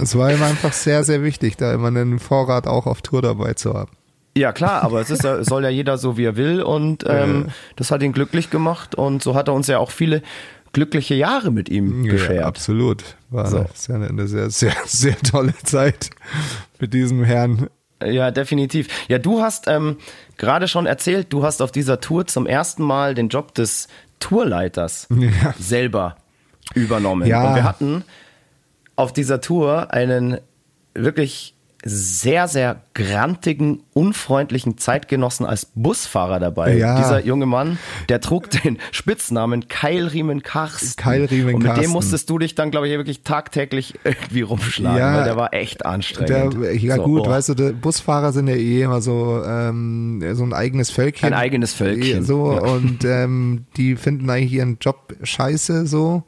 Es war ihm einfach sehr, sehr wichtig, da immer einen Vorrat auch auf Tour dabei zu haben. Ja klar, aber soll ja jeder so, wie er will und das hat ihn glücklich gemacht und so hat er uns ja auch viele glückliche Jahre mit ihm geschert. Ja, absolut. War eine sehr, sehr, sehr tolle Zeit mit diesem Herrn. Ja, definitiv. Ja, du hast gerade schon erzählt, du hast auf dieser Tour zum ersten Mal den Job des Tourleiters selber übernommen. Ja. Und wir hatten auf dieser Tour einen wirklich sehr, sehr grantigen, unfreundlichen Zeitgenossen als Busfahrer dabei. Ja. Dieser junge Mann, der trug den Spitznamen Keilriemen-Karsten. Und mit dem musstest du dich dann, glaube ich, wirklich tagtäglich irgendwie rumschlagen, ja, weil der war echt anstrengend. Weißt du, die Busfahrer sind ja eh immer so ein eigenes Völkchen. Ein eigenes Völkchen. Und die finden eigentlich ihren Job scheiße, so.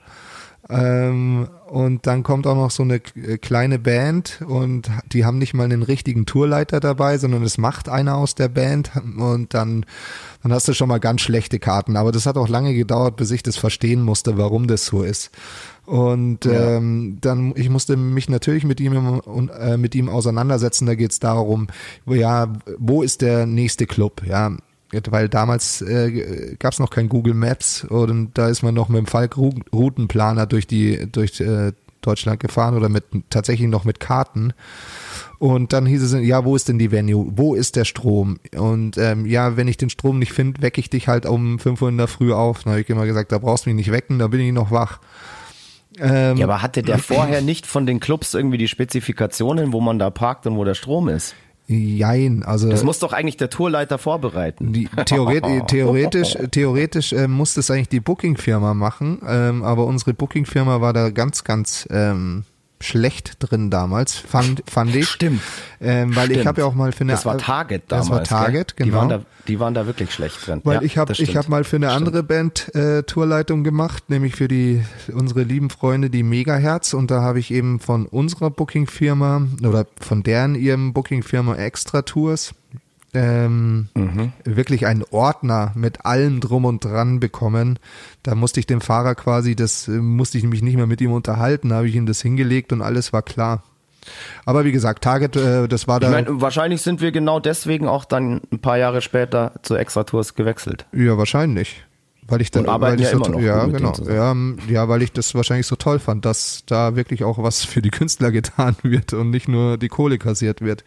Und dann kommt auch noch so eine kleine Band und die haben nicht mal einen richtigen Tourleiter dabei, sondern es macht einer aus der Band und dann hast du schon mal ganz schlechte Karten. Aber das hat auch lange gedauert, bis ich das verstehen musste, warum das so ist. Und ich musste mich natürlich mit ihm auseinandersetzen. Da geht's darum, wo ist der nächste Club? Ja. Weil damals gab es noch kein Google Maps und da ist man noch mit dem Falk-Routenplaner durch Deutschland gefahren oder tatsächlich noch mit Karten. Und dann hieß es, ja, wo ist denn die Venue? Wo ist der Strom? Und wenn ich den Strom nicht finde, wecke ich dich halt um 5 Uhr in der Früh auf. Dann habe ich immer gesagt, da brauchst du mich nicht wecken, da bin ich noch wach. Ja, aber hatte der vorher nicht von den Clubs irgendwie die Spezifikationen, wo man da parkt und wo der Strom ist? Jein, also. Das muss doch eigentlich der Tourleiter vorbereiten. Theoretisch musste es eigentlich die Booking-Firma machen, aber unsere Booking-Firma war da ganz, ganz schlecht drin damals, fand ich. Stimmt. Ich habe ja auch mal für eine... Das war Target damals. Das war Target, gell? Genau. Die waren da wirklich schlecht drin. Weil ja, ich hab mal für eine andere Band Tourleitung gemacht, nämlich für unsere lieben Freunde, die Megaherz. Und da habe ich eben von unserer Booking-Firma oder von ihrem Booking-Firma Extra Tours wirklich einen Ordner mit allem drum und dran bekommen. Da musste ich dem Fahrer musste ich mich nicht mehr mit ihm unterhalten, habe ich ihm das hingelegt und alles war klar. Aber wie gesagt, Target, das war da. Ich meine, wahrscheinlich sind wir genau deswegen auch dann ein paar Jahre später zu Extra Tours gewechselt. Ja, wahrscheinlich. Weil ich dann weil ich das wahrscheinlich so toll fand, dass da wirklich auch was für die Künstler getan wird und nicht nur die Kohle kassiert wird.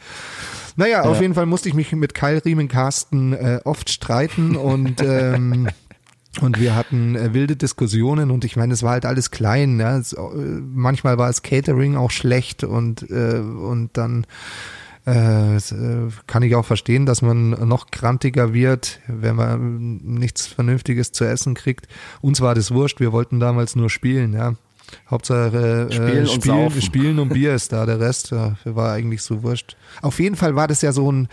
Naja, auf jeden Fall musste ich mich mit Keilriemen-Karsten oft streiten und und wir hatten wilde Diskussionen und ich meine, es war halt alles klein. Ja? Manchmal war das Catering auch schlecht und dann kann ich auch verstehen, dass man noch krantiger wird, wenn man nichts Vernünftiges zu essen kriegt. Uns war das wurscht, wir wollten damals nur spielen. Ja? Hauptsache Spielen und Bier ist da, der Rest war eigentlich so wurscht. Auf jeden Fall war das ja so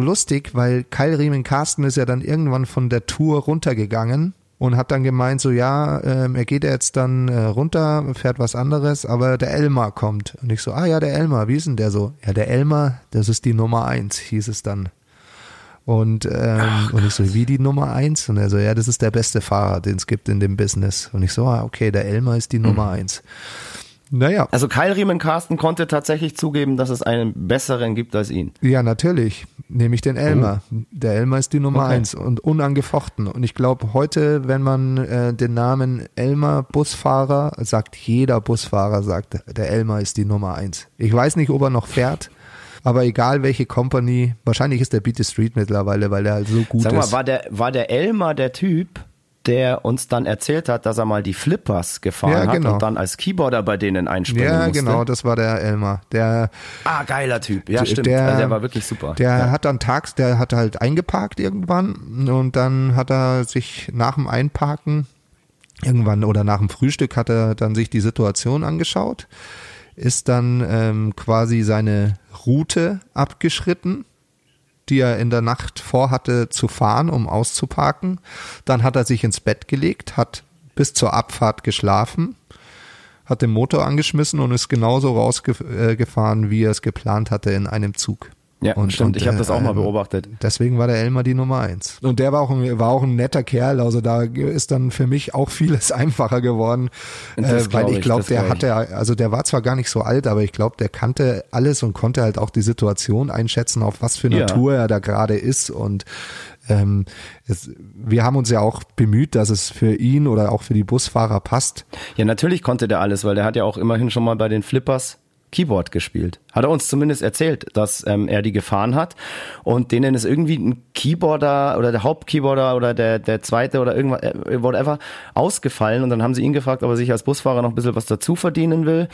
lustig, weil Keilriemen-Karsten ist ja dann irgendwann von der Tour runtergegangen und hat dann gemeint er geht jetzt dann runter, fährt was anderes, aber der Elmar kommt. Und ich so, der Elmar, wie ist denn der so? Ja, der Elmar, das ist die Nummer 1, hieß es dann. Und ich so, wie die Nummer 1? Und er so, ja, das ist der beste Fahrer, den es gibt in dem Business. Und ich so, okay, der Elmar ist die Nummer 1. Naja. Also Keilriemen-Karsten konnte tatsächlich zugeben, dass es einen besseren gibt als ihn. Ja, natürlich. Nämlich den Elmar. Der Elmar ist die Nummer 1 und unangefochten. Und ich glaube, heute, wenn man den Namen Elmar Busfahrer sagt, jeder Busfahrer sagt, der Elmar ist die Nummer 1. Ich weiß nicht, ob er noch fährt. Aber egal welche Company, wahrscheinlich ist der Beat the Street mittlerweile, weil er halt so gut ist. Sag mal, war der Elmar der Typ, der uns dann erzählt hat, dass er mal die Flippers gefahren hat und dann als Keyboarder bei denen einspringen musste? Ja, genau, das war der Elmar. Geiler Typ, ja stimmt, der war wirklich super. Der hat halt eingeparkt irgendwann und dann hat er sich nach dem Einparken irgendwann oder nach dem Frühstück hat er dann sich die Situation angeschaut, ist dann quasi seine Route abgeschritten, die er in der Nacht vorhatte zu fahren, um auszuparken. Dann hat er sich ins Bett gelegt, hat bis zur Abfahrt geschlafen, hat den Motor angeschmissen und ist genauso rausgefahren, wie er es geplant hatte in einem Zug. Ja, stimmt, ich habe das auch mal beobachtet. Deswegen war der Elmar die Nummer 1. Und der war auch ein netter Kerl, also da ist dann für mich auch vieles einfacher geworden, weil ich glaube, der war zwar gar nicht so alt, aber ich glaube, der kannte alles und konnte halt auch die Situation einschätzen, auf was für eine Tour er da gerade ist und wir haben uns ja auch bemüht, dass es für ihn oder auch für die Busfahrer passt. Ja, natürlich konnte der alles, weil der hat ja auch immerhin schon mal bei den Flippers Keyboard gespielt. Hat er uns zumindest erzählt, dass er die gefahren hat und denen ist irgendwie ein Keyboarder oder der Hauptkeyboarder oder der zweite oder irgendwas, whatever, ausgefallen und dann haben sie ihn gefragt, ob er sich als Busfahrer noch ein bisschen was dazu verdienen will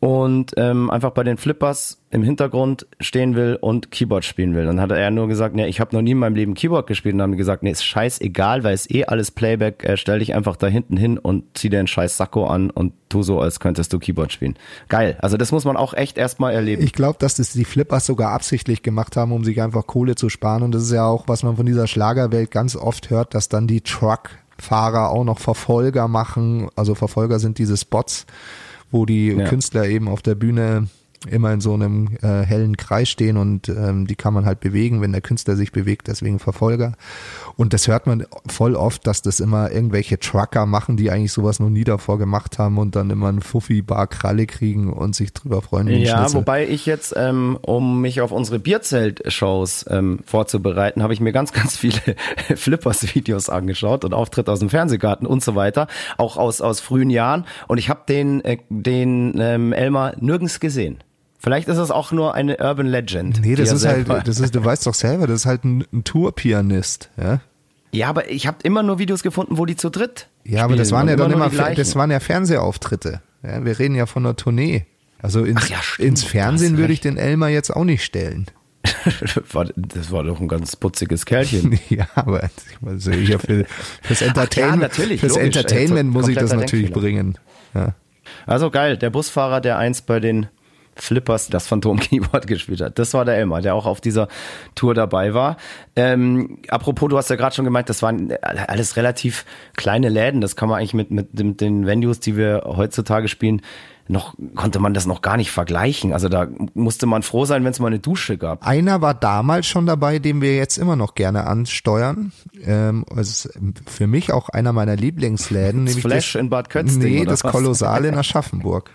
und einfach bei den Flippers im Hintergrund stehen will und Keyboard spielen will. Dann hat er nur gesagt, nee, ich habe noch nie in meinem Leben Keyboard gespielt und dann haben die gesagt, nee, ist scheißegal, weil es eh alles Playback, stell dich einfach da hinten hin und zieh dir einen scheiß Sakko an und tu so, als könntest du Keyboard spielen. Geil, also das muss man auch echt erstmal erleben. Ich glaube, dass das die Flippers sogar absichtlich gemacht haben, um sich einfach Kohle zu sparen. Und das ist ja auch, was man von dieser Schlagerwelt ganz oft hört, dass dann die Truckfahrer auch noch Verfolger machen. Also Verfolger sind diese Spots, wo die Künstler eben auf der Bühne immer in so einem hellen Kreis stehen und die kann man halt bewegen, wenn der Künstler sich bewegt, deswegen Verfolger. Und das hört man voll oft, dass das immer irgendwelche Trucker machen, die eigentlich sowas noch nie davor gemacht haben und dann immer einen Fuffi-Bar-Kralle kriegen und sich drüber freuen. Ja, wobei ich jetzt, um mich auf unsere Bierzelt-Shows vorzubereiten, habe ich mir ganz, ganz viele Flippers-Videos angeschaut und Auftritte aus dem Fernsehgarten und so weiter, auch aus frühen Jahren und ich habe den Elmar nirgends gesehen. Vielleicht ist das auch nur eine Urban Legend. Nee, das ist halt, du weißt doch selber, das ist halt ein Tourpianist, ja. Ja, aber ich habe immer nur Videos gefunden, wo die zu dritt spielen. Aber das waren ja dann immer das waren ja Fernsehauftritte. Ja, wir reden ja von einer Tournee. Also ins Fernsehen würde ich den Elmar jetzt auch nicht stellen. Das war doch ein ganz putziges Kerlchen. Ja, aber also fürs Entertainment, muss ich das natürlich bringen. Ja. Also geil, der Busfahrer, der einst bei den Flippers das Phantom-Keyboard gespielt hat. Das war der Elmar, der auch auf dieser Tour dabei war. Apropos, du hast ja gerade schon gemeint, das waren alles relativ kleine Läden. Das kann man eigentlich mit den Venues, die wir heutzutage spielen, konnte man das noch gar nicht vergleichen. Also da musste man froh sein, wenn es mal eine Dusche gab. Einer war damals schon dabei, den wir jetzt immer noch gerne ansteuern. Das ist für mich auch einer meiner Lieblingsläden. Das Flash in Bad Kötzding. Nee, das Kolossal in Aschaffenburg.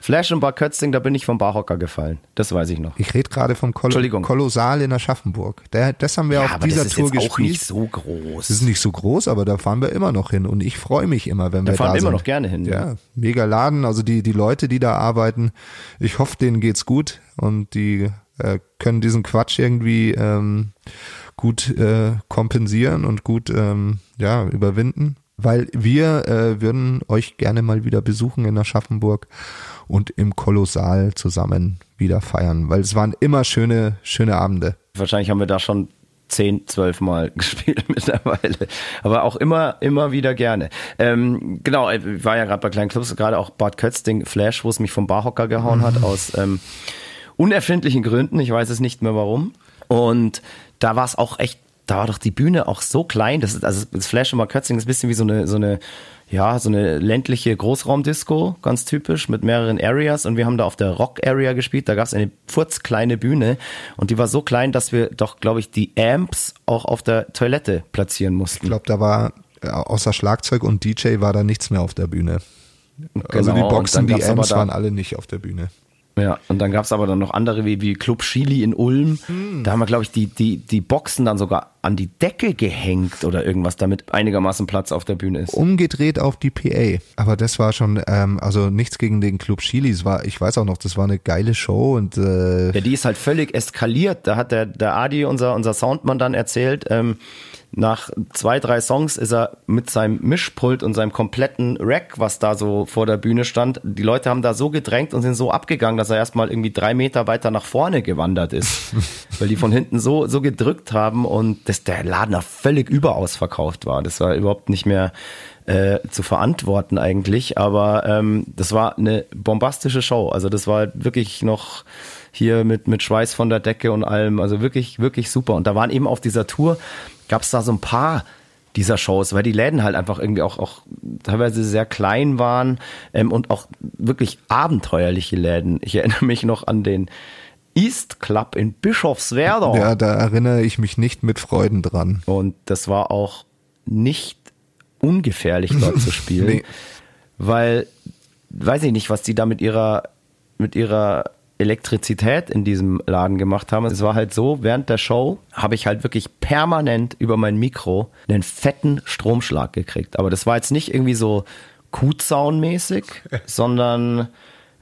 Flash und Bar Kötzding, da bin ich vom Barhocker gefallen. Das weiß ich noch. Ich rede gerade vom Kolossal in Aschaffenburg. Das haben wir auf dieser Tour gespielt. Auch nicht so groß. Das ist nicht so groß, aber da fahren wir immer noch hin. Und ich freue mich immer, wenn wir da sind. Da fahren wir immer noch gerne hin. Ja, mega Laden. Also die Leute, die da arbeiten, ich hoffe, denen geht's gut. Und die können diesen Quatsch irgendwie gut kompensieren und gut überwinden. Weil wir würden euch gerne mal wieder besuchen in Aschaffenburg und im Kolossal zusammen wieder feiern, weil es waren immer schöne, schöne Abende. Wahrscheinlich haben wir da schon 10-12 Mal gespielt mittlerweile, aber auch immer wieder gerne. Genau, ich war ja gerade bei kleinen Clubs, gerade auch Bad Kötzding, Flash, wo es mich vom Barhocker gehauen hat, aus unerfindlichen Gründen, ich weiß es nicht mehr warum. Und da war es auch echt, da war doch die Bühne auch so klein, das Flash und Bad Kötzding ist ein bisschen wie so eine ländliche Großraumdisco, ganz typisch, mit mehreren Areas und wir haben da auf der Rock-Area gespielt, da gab es eine furzkleine Bühne und die war so klein, dass wir doch, glaube ich, die Amps auch auf der Toilette platzieren mussten. Ich glaube, da war außer Schlagzeug und DJ war da nichts mehr auf der Bühne. Genau, also die Boxen, die Amps waren alle nicht auf der Bühne. Ja, und dann gab's aber dann noch andere wie Club Chili in Ulm. Da haben wir, glaube ich, die Boxen dann sogar an die Decke gehängt oder irgendwas, damit einigermaßen Platz auf der Bühne ist. Umgedreht auf die PA. Aber das war schon, also nichts gegen den Club Chili. Ich weiß auch noch, das war eine geile Show. Und ja, die ist halt völlig eskaliert. Da hat der Adi, unser Soundmann, dann erzählt, nach 2-3 Songs ist er mit seinem Mischpult und seinem kompletten Rack, was da so vor der Bühne stand, die Leute haben da so gedrängt und sind so abgegangen, dass er erstmal irgendwie 3 Meter weiter nach vorne gewandert ist, weil die von hinten so gedrückt haben und dass der Laden da völlig überaus verkauft war. Das war überhaupt nicht mehr zu verantworten eigentlich, aber das war eine bombastische Show. Also das war wirklich noch hier mit Schweiß von der Decke und allem, also wirklich, wirklich super. Und da waren eben auf dieser Tour, gab es da so ein paar dieser Shows, weil die Läden halt einfach irgendwie auch teilweise sehr klein waren und auch wirklich abenteuerliche Läden. Ich erinnere mich noch an den East Club in Bischofswerda. Ja, da erinnere ich mich nicht mit Freuden dran. Und das war auch nicht ungefährlich dort zu spielen, nee. Weil, weiß ich nicht, was die da mit ihrer Elektrizität in diesem Laden gemacht haben. Es war halt so, während der Show habe ich halt wirklich permanent über mein Mikro einen fetten Stromschlag gekriegt. Aber das war jetzt nicht irgendwie so Kuhzaun-mäßig, sondern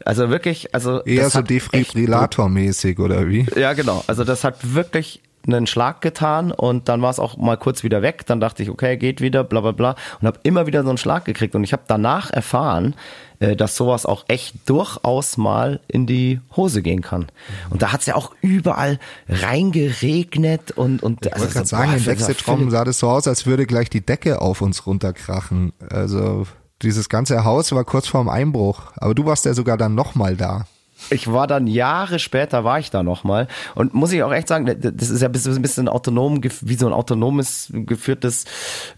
Also wirklich, also eher so Defibrillator-mäßig oder wie? Ja, genau. Also das hat wirklich einen Schlag getan und dann war es auch mal kurz wieder weg. Dann dachte ich, okay, geht wieder, bla bla bla, und habe immer wieder so einen Schlag gekriegt. Und ich habe danach erfahren, dass sowas auch echt durchaus mal in die Hose gehen kann. Und da hat es ja auch überall reingeregnet und ich wollte gerade sagen, im Wechseltraum sah das so aus, als würde gleich die Decke auf uns runterkrachen. Also dieses ganze Haus war kurz vorm Einbruch. Aber du warst ja sogar dann nochmal da. Ich war dann Jahre später, war ich da nochmal. Und muss ich auch echt sagen, das ist ja ein bisschen autonom, wie so ein autonomes, geführtes,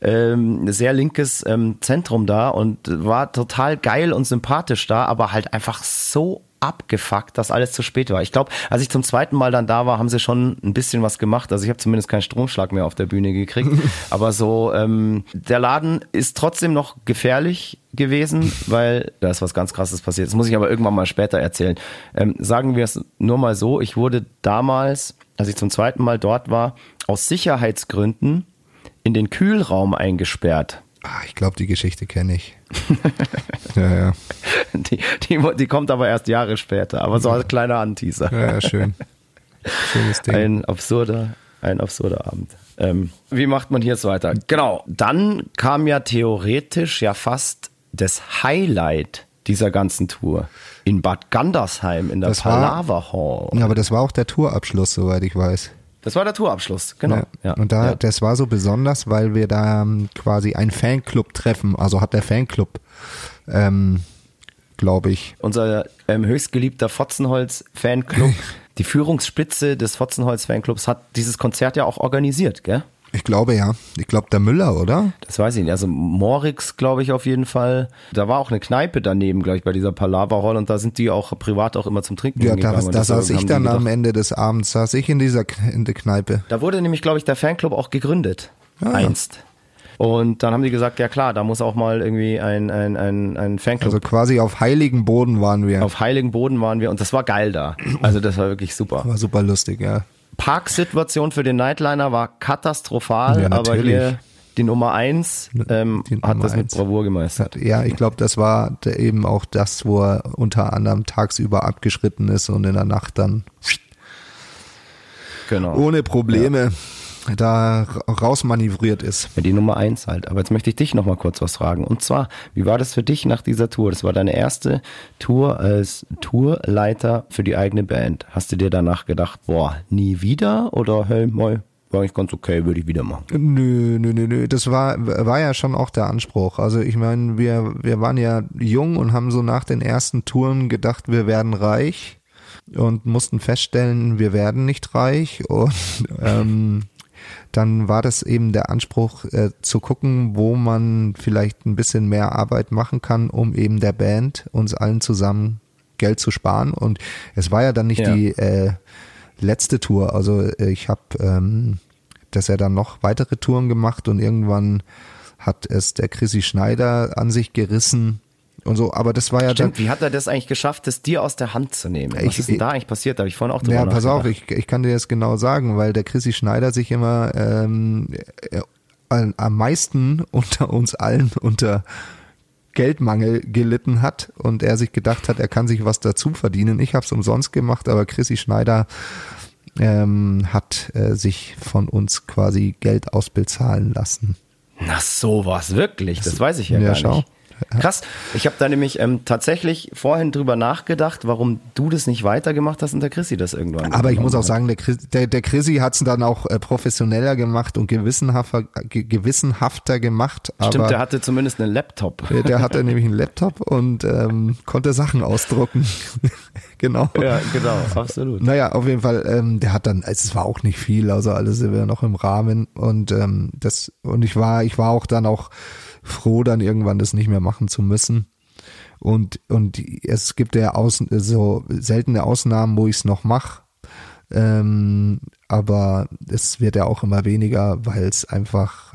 sehr linkes Zentrum da, und war total geil und sympathisch da, aber halt einfach so abgefuckt, dass alles zu spät war. Ich glaube, als ich zum zweiten Mal dann da war, haben sie schon ein bisschen was gemacht. Also ich habe zumindest keinen Stromschlag mehr auf der Bühne gekriegt. Aber so, der Laden ist trotzdem noch gefährlich gewesen, weil da ist was ganz Krasses passiert. Das muss ich aber irgendwann mal später erzählen. Sagen wir es nur mal so, ich wurde damals, als ich zum zweiten Mal dort war, aus Sicherheitsgründen in den Kühlraum eingesperrt. Ich glaube, die Geschichte kenne ich. Ja, ja. Die kommt aber erst Jahre später, aber so ein kleiner Anteaser. Ja, ja, schön. Schönes Ding. Ein absurder Abend. Wie macht man hier jetzt weiter? Genau, dann kam ja theoretisch ja fast das Highlight dieser ganzen Tour in Bad Gandersheim in der Palaver Hall. Ja, aber das war auch der Tourabschluss, soweit ich weiß. Das war der Tourabschluss, genau. Ja. Ja. Und da, das war so besonders, weil wir da quasi einen Fanclub treffen. Also hat der Fanclub, glaube ich. Unser höchstgeliebter Fotzenholz-Fanclub, die Führungsspitze des Fotzenholz-Fanclubs, hat dieses Konzert ja auch organisiert, gell? Ich glaube ja. Ich glaube der Müller, oder? Das weiß ich nicht. Also Morix, glaube ich, auf jeden Fall. Da war auch eine Kneipe daneben, glaube ich, bei dieser Palaver Hall, und da sind die auch privat auch immer zum Trinken gegangen. Ja, da saß ich dann am Ende des Abends, saß ich in der Kneipe. Da wurde nämlich, glaube ich, der Fanclub auch gegründet. Ah, einst. Ja. Und dann haben die gesagt, ja klar, da muss auch mal irgendwie ein Fanclub. Also quasi auf heiligem Boden waren wir. Auf heiligem Boden waren wir, und das war geil da. Also das war wirklich super. War super lustig, ja. Parksituation für den Nightliner war katastrophal, ja, aber hier die Nummer 1 hat das mit Bravour gemeistert. Ja, ich glaube, das war eben auch das, wo er unter anderem tagsüber abgeschritten ist und in der Nacht dann ohne Probleme da rausmanövriert ist. Ja, die Nummer 1 halt. Aber jetzt möchte ich dich nochmal kurz was fragen. Und zwar, wie war das für dich nach dieser Tour? Das war deine erste Tour als Tourleiter für die eigene Band. Hast du dir danach gedacht, boah, nie wieder? Oder hey, moi, war eigentlich ganz okay, würde ich wieder machen? Nö. Das war ja schon auch der Anspruch. Also ich meine, wir waren ja jung und haben so nach den ersten Touren gedacht, wir werden reich, und mussten feststellen, wir werden nicht reich, und dann war das eben der Anspruch, zu gucken, wo man vielleicht ein bisschen mehr Arbeit machen kann, um eben der Band, uns allen zusammen Geld zu sparen. Und es war ja dann nicht die letzte Tour. Also ich habe das ja dann noch weitere Touren gemacht, und irgendwann hat es der Chrissy Schneider an sich gerissen. Und so, aber das war ja stimmt, dann, wie hat er das eigentlich geschafft, das dir aus der Hand zu nehmen? Was ist denn da eigentlich passiert? Da habe ich vorhin auch drüber nachgedacht. Ja, pass auf, ich kann dir das genau sagen, weil der Chrissy Schneider sich immer am meisten unter uns allen unter Geldmangel gelitten hat, und er sich gedacht hat, er kann sich was dazu verdienen. Ich habe es umsonst gemacht, aber Chrissy Schneider hat sich von uns quasi Geld ausbezahlen lassen. Na, sowas, wirklich? Das weiß ich ja gar nicht. Krass, ich habe da nämlich tatsächlich vorhin drüber nachgedacht, warum du das nicht weitergemacht hast und der Chrissy das irgendwann. Aber ich muss auch sagen, der Chrissy hat es dann auch professioneller gemacht und gewissenhafter gemacht. Stimmt, aber der hatte zumindest einen Laptop. Der hatte nämlich einen Laptop und konnte Sachen ausdrucken. Genau. Ja, genau, absolut. Naja, auf jeden Fall, der hat dann, es war auch nicht viel, also alles sind wir noch im Rahmen, und ich war auch dann auch froh, dann irgendwann das nicht mehr machen zu müssen. Und es gibt ja so seltene Ausnahmen, wo ich es noch mache. Aber es wird ja auch immer weniger, weil es einfach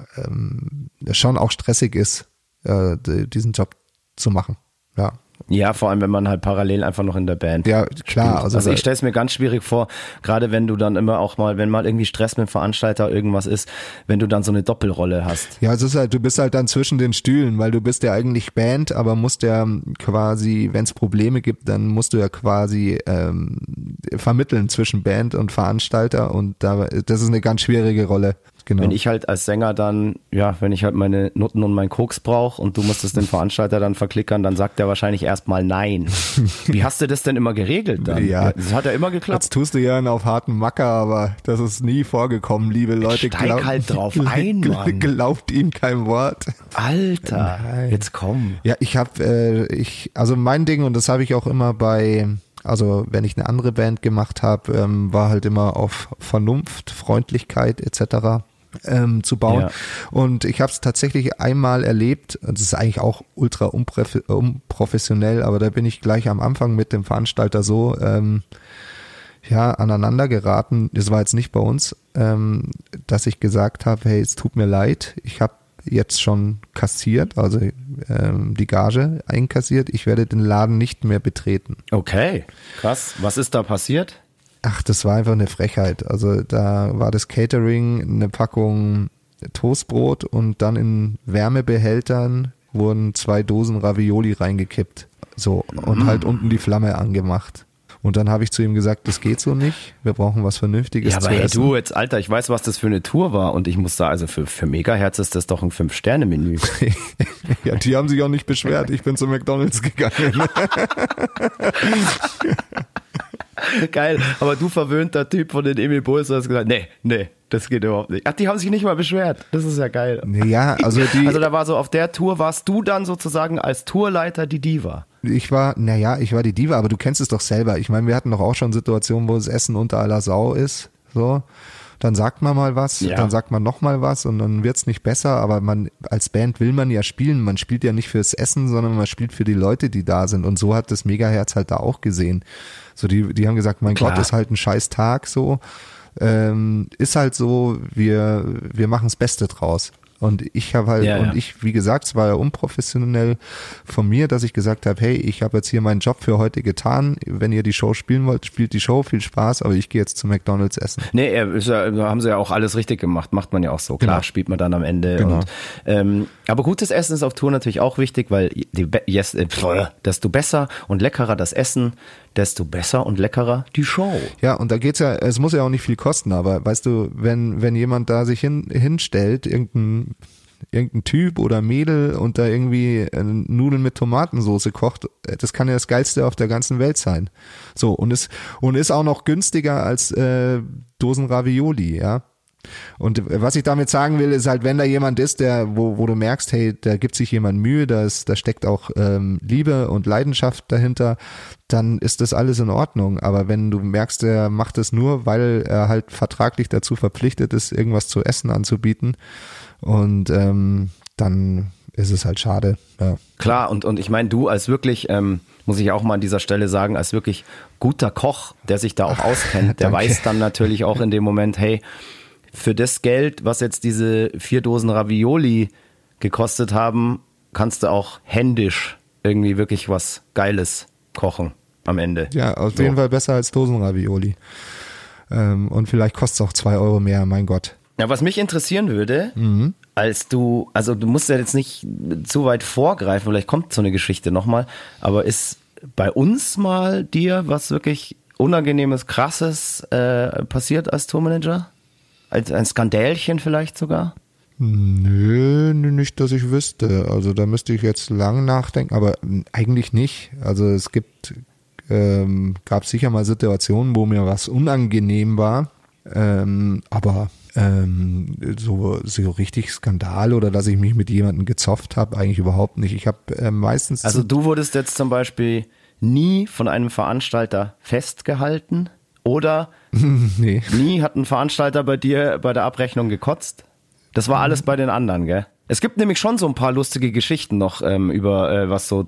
schon auch stressig ist, diesen Job zu machen. Ja. Ja, vor allem, wenn man halt parallel einfach noch in der Band ja, klar. spielt. Also ich stelle es mir ganz schwierig vor, gerade wenn du dann immer auch mal, wenn mal irgendwie Stress mit dem Veranstalter irgendwas ist, wenn du dann so eine Doppelrolle hast. Ja, es ist halt, du bist halt dann zwischen den Stühlen, weil du bist ja eigentlich Band, aber musst ja quasi, wenn es Probleme gibt, dann musst du ja quasi vermitteln zwischen Band und Veranstalter und da, das ist eine ganz schwierige Rolle. Genau. Wenn ich halt als Sänger dann, ja, wenn ich halt meine Nutten und meinen Koks brauche und du musstest den Veranstalter dann verklickern, dann sagt er wahrscheinlich erstmal nein. Wie hast du das denn immer geregelt dann? Ja. Das hat ja immer geklappt. Jetzt tust du ja einen auf harten Macker, aber das ist nie vorgekommen, liebe Leute. Steig halt drauf ein, Mann. Glaubt ihm kein Wort. Alter, nein. Jetzt komm. Ja, ich habe, also mein Ding, und das habe ich auch immer bei... Also wenn ich eine andere Band gemacht habe, war halt immer auf Vernunft, Freundlichkeit etc. Zu bauen. Ja. Und ich habe es tatsächlich einmal erlebt, das ist eigentlich auch ultra unprofessionell, aber da bin ich gleich am Anfang mit dem Veranstalter so aneinander geraten, das war jetzt nicht bei uns, dass ich gesagt habe, hey, es tut mir leid, ich habe jetzt schon kassiert, also die Gage einkassiert. Ich werde den Laden nicht mehr betreten. Okay, krass. Was ist da passiert? Ach, das war einfach eine Frechheit. Also da war das Catering, eine Packung Toastbrot und dann in Wärmebehältern wurden 2 Dosen Ravioli reingekippt. So, und halt unten die Flamme angemacht. Und dann habe ich zu ihm gesagt, das geht so nicht, wir brauchen was Vernünftiges zu essen. Ja, aber hey, du, jetzt Alter, ich weiß, was das für eine Tour war und ich muss sagen, also für Megaherz ist das doch ein 5-Sterne-Menü. Ja, die haben sich auch nicht beschwert, ich bin zu McDonald's gegangen. Geil, aber du verwöhnter Typ von den Emil Bulls hast gesagt, nee. Das geht überhaupt nicht. Ach, die haben sich nicht mal beschwert. Das ist ja geil. Ja, also die... Also da war so, auf der Tour warst du dann sozusagen als Tourleiter die Diva. Ich war die Diva, aber du kennst es doch selber. Ich meine, wir hatten doch auch schon Situationen, wo das Essen unter aller Sau ist. So, dann sagt man mal was, ja. Dann sagt man nochmal was und dann wird's nicht besser. Aber man als Band will man ja spielen. Man spielt ja nicht fürs Essen, sondern man spielt für die Leute, die da sind. Und so hat das Megaherz halt da auch gesehen. So, die haben gesagt, mein Klar. Gott, ist halt ein scheiß Tag so. Ist halt so, wir machen das Beste draus. Und ich habe halt, wie gesagt, es war ja unprofessionell von mir, dass ich gesagt habe, hey, ich habe jetzt hier meinen Job für heute getan. Wenn ihr die Show spielen wollt, spielt die Show, viel Spaß, aber ich gehe jetzt zu McDonald's essen. Nee, haben sie ja auch alles richtig gemacht, macht man ja auch so. Klar, genau. Spielt man dann am Ende. Genau. Und, aber gutes Essen ist auf Tour natürlich auch wichtig, weil desto besser und leckerer das Essen, desto besser und leckerer die Show. Ja, und da geht's ja, es muss ja auch nicht viel kosten, aber weißt du, wenn jemand da sich hinstellt, irgendein Typ oder Mädel und da irgendwie Nudeln mit Tomatensoße kocht, das kann ja das Geilste auf der ganzen Welt sein. So, und ist auch noch günstiger als Dosen Ravioli, ja. Und was ich damit sagen will, ist halt, wenn da jemand ist, wo du merkst, hey, da gibt sich jemand Mühe, da steckt auch Liebe und Leidenschaft dahinter, dann ist das alles in Ordnung. Aber wenn du merkst, der macht es nur, weil er halt vertraglich dazu verpflichtet ist, irgendwas zu essen anzubieten und dann ist es halt schade. Ja. Klar, und ich meine, du als wirklich, muss ich auch mal an dieser Stelle sagen, als wirklich guter Koch, der sich da auch auskennt, der weiß dann natürlich auch in dem Moment, hey, für das Geld, was jetzt diese 4 Dosen Ravioli gekostet haben, kannst du auch händisch irgendwie wirklich was Geiles kochen am Ende. Ja, auf jeden Fall besser als Dosen Ravioli. Und vielleicht kostet es auch 2 Euro mehr, mein Gott. Ja, was mich interessieren würde, du musst ja jetzt nicht zu weit vorgreifen, vielleicht kommt so eine Geschichte nochmal, aber ist bei uns mal dir was wirklich Unangenehmes, Krasses passiert als Tourmanager? Als ein Skandälchen vielleicht sogar? Nö, nicht, dass ich wüsste. Also da müsste ich jetzt lang nachdenken, aber eigentlich nicht. Also es gab sicher mal Situationen, wo mir was unangenehm war, aber so richtig Skandal oder dass ich mich mit jemandem gezofft habe, eigentlich überhaupt nicht. Ich habe meistens... Also du wurdest jetzt zum Beispiel nie von einem Veranstalter festgehalten? Oder nee. Nie hat ein Veranstalter bei dir bei der Abrechnung gekotzt? Das war alles bei den anderen, gell? Es gibt nämlich schon so ein paar lustige Geschichten noch über was so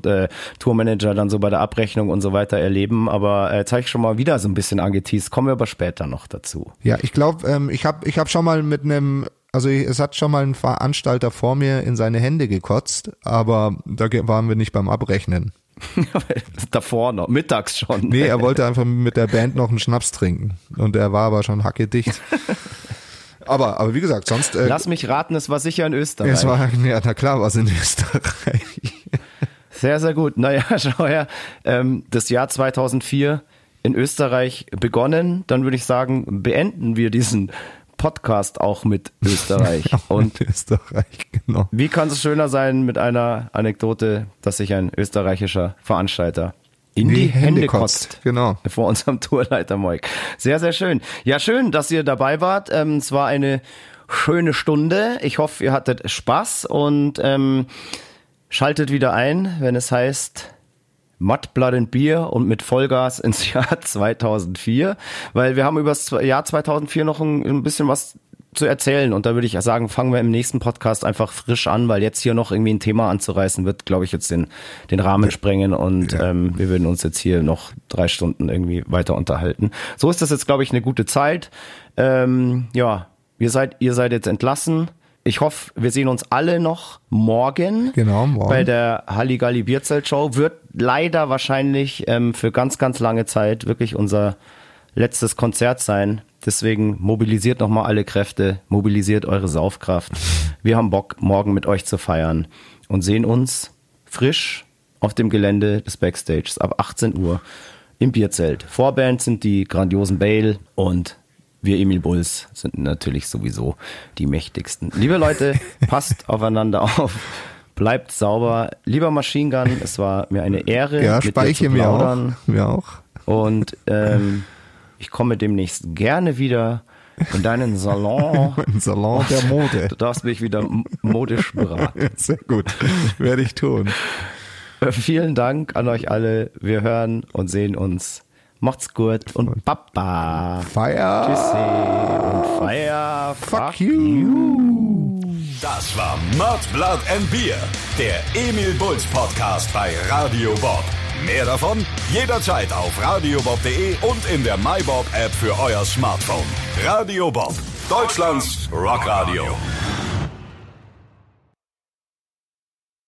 Tourmanager dann so bei der Abrechnung und so weiter erleben, aber jetzt habe ich schon mal wieder so ein bisschen angeteased, kommen wir aber später noch dazu. Ja, ich glaube, ich hab schon mal mit einem... Also es hat schon mal ein Veranstalter vor mir in seine Hände gekotzt, aber da waren wir nicht beim Abrechnen. Davor noch, mittags schon. Nee, er wollte einfach mit der Band noch einen Schnaps trinken und er war aber schon hackedicht. Aber wie gesagt, sonst... Lass mich raten, es war sicher in Österreich. Es war, ja, na klar war es in Österreich. Sehr, sehr gut. Naja, schau her, das Jahr 2004 in Österreich begonnen, dann würde ich sagen, beenden wir diesen Podcast auch mit Österreich. Und mit Österreich, genau. Wie kann es schöner sein mit einer Anekdote, dass sich ein österreichischer Veranstalter in die Hände kotzt. Genau. Vor unserem Tourleiter Moik. Sehr, sehr schön. Ja, schön, dass ihr dabei wart. Es war eine schöne Stunde. Ich hoffe, ihr hattet Spaß und schaltet wieder ein, wenn es heißt Mud, Blood and Beer und mit Vollgas ins Jahr 2004. Weil wir haben über das Jahr 2004 noch ein bisschen was zu erzählen. Und da würde ich sagen, fangen wir im nächsten Podcast einfach frisch an, weil jetzt hier noch irgendwie ein Thema anzureißen wird, glaube ich, jetzt den Rahmen sprengen und ja. Wir würden uns jetzt hier noch 3 Stunden irgendwie weiter unterhalten. So ist das jetzt, glaube ich, eine gute Zeit. Ja, ihr seid jetzt entlassen. Ich hoffe, wir sehen uns alle noch morgen. Genau, morgen. Bei der Halligalli Bierzelt-Show wird leider wahrscheinlich für ganz, ganz lange Zeit wirklich unser letztes Konzert sein. Deswegen mobilisiert nochmal alle Kräfte, mobilisiert eure Saufkraft. Wir haben Bock, morgen mit euch zu feiern und sehen uns frisch auf dem Gelände des Backstages ab 18 Uhr im Bierzelt. Vorband sind die grandiosen Bale und wir Emil Bulls sind natürlich sowieso die mächtigsten. Liebe Leute, passt aufeinander auf, bleibt sauber. Lieber Machine Gun, es war mir eine Ehre, ja, mit dir zu plaudern. Mir auch. Und ich komme demnächst gerne wieder in deinen Salon. In den Salon der Mode. Du darfst mich wieder modisch beraten. Sehr gut, werde ich tun. Vielen Dank an euch alle. Wir hören und sehen uns. Macht's gut und Papa. Feier. Tschüssi und Feier. Fuck you. Das war Mud, Blood and Beer, der Emil Bulls Podcast bei Radio Bob. Mehr davon jederzeit auf radiobob.de und in der MyBob-App für euer Smartphone. Radio Bob, Deutschlands Rockradio.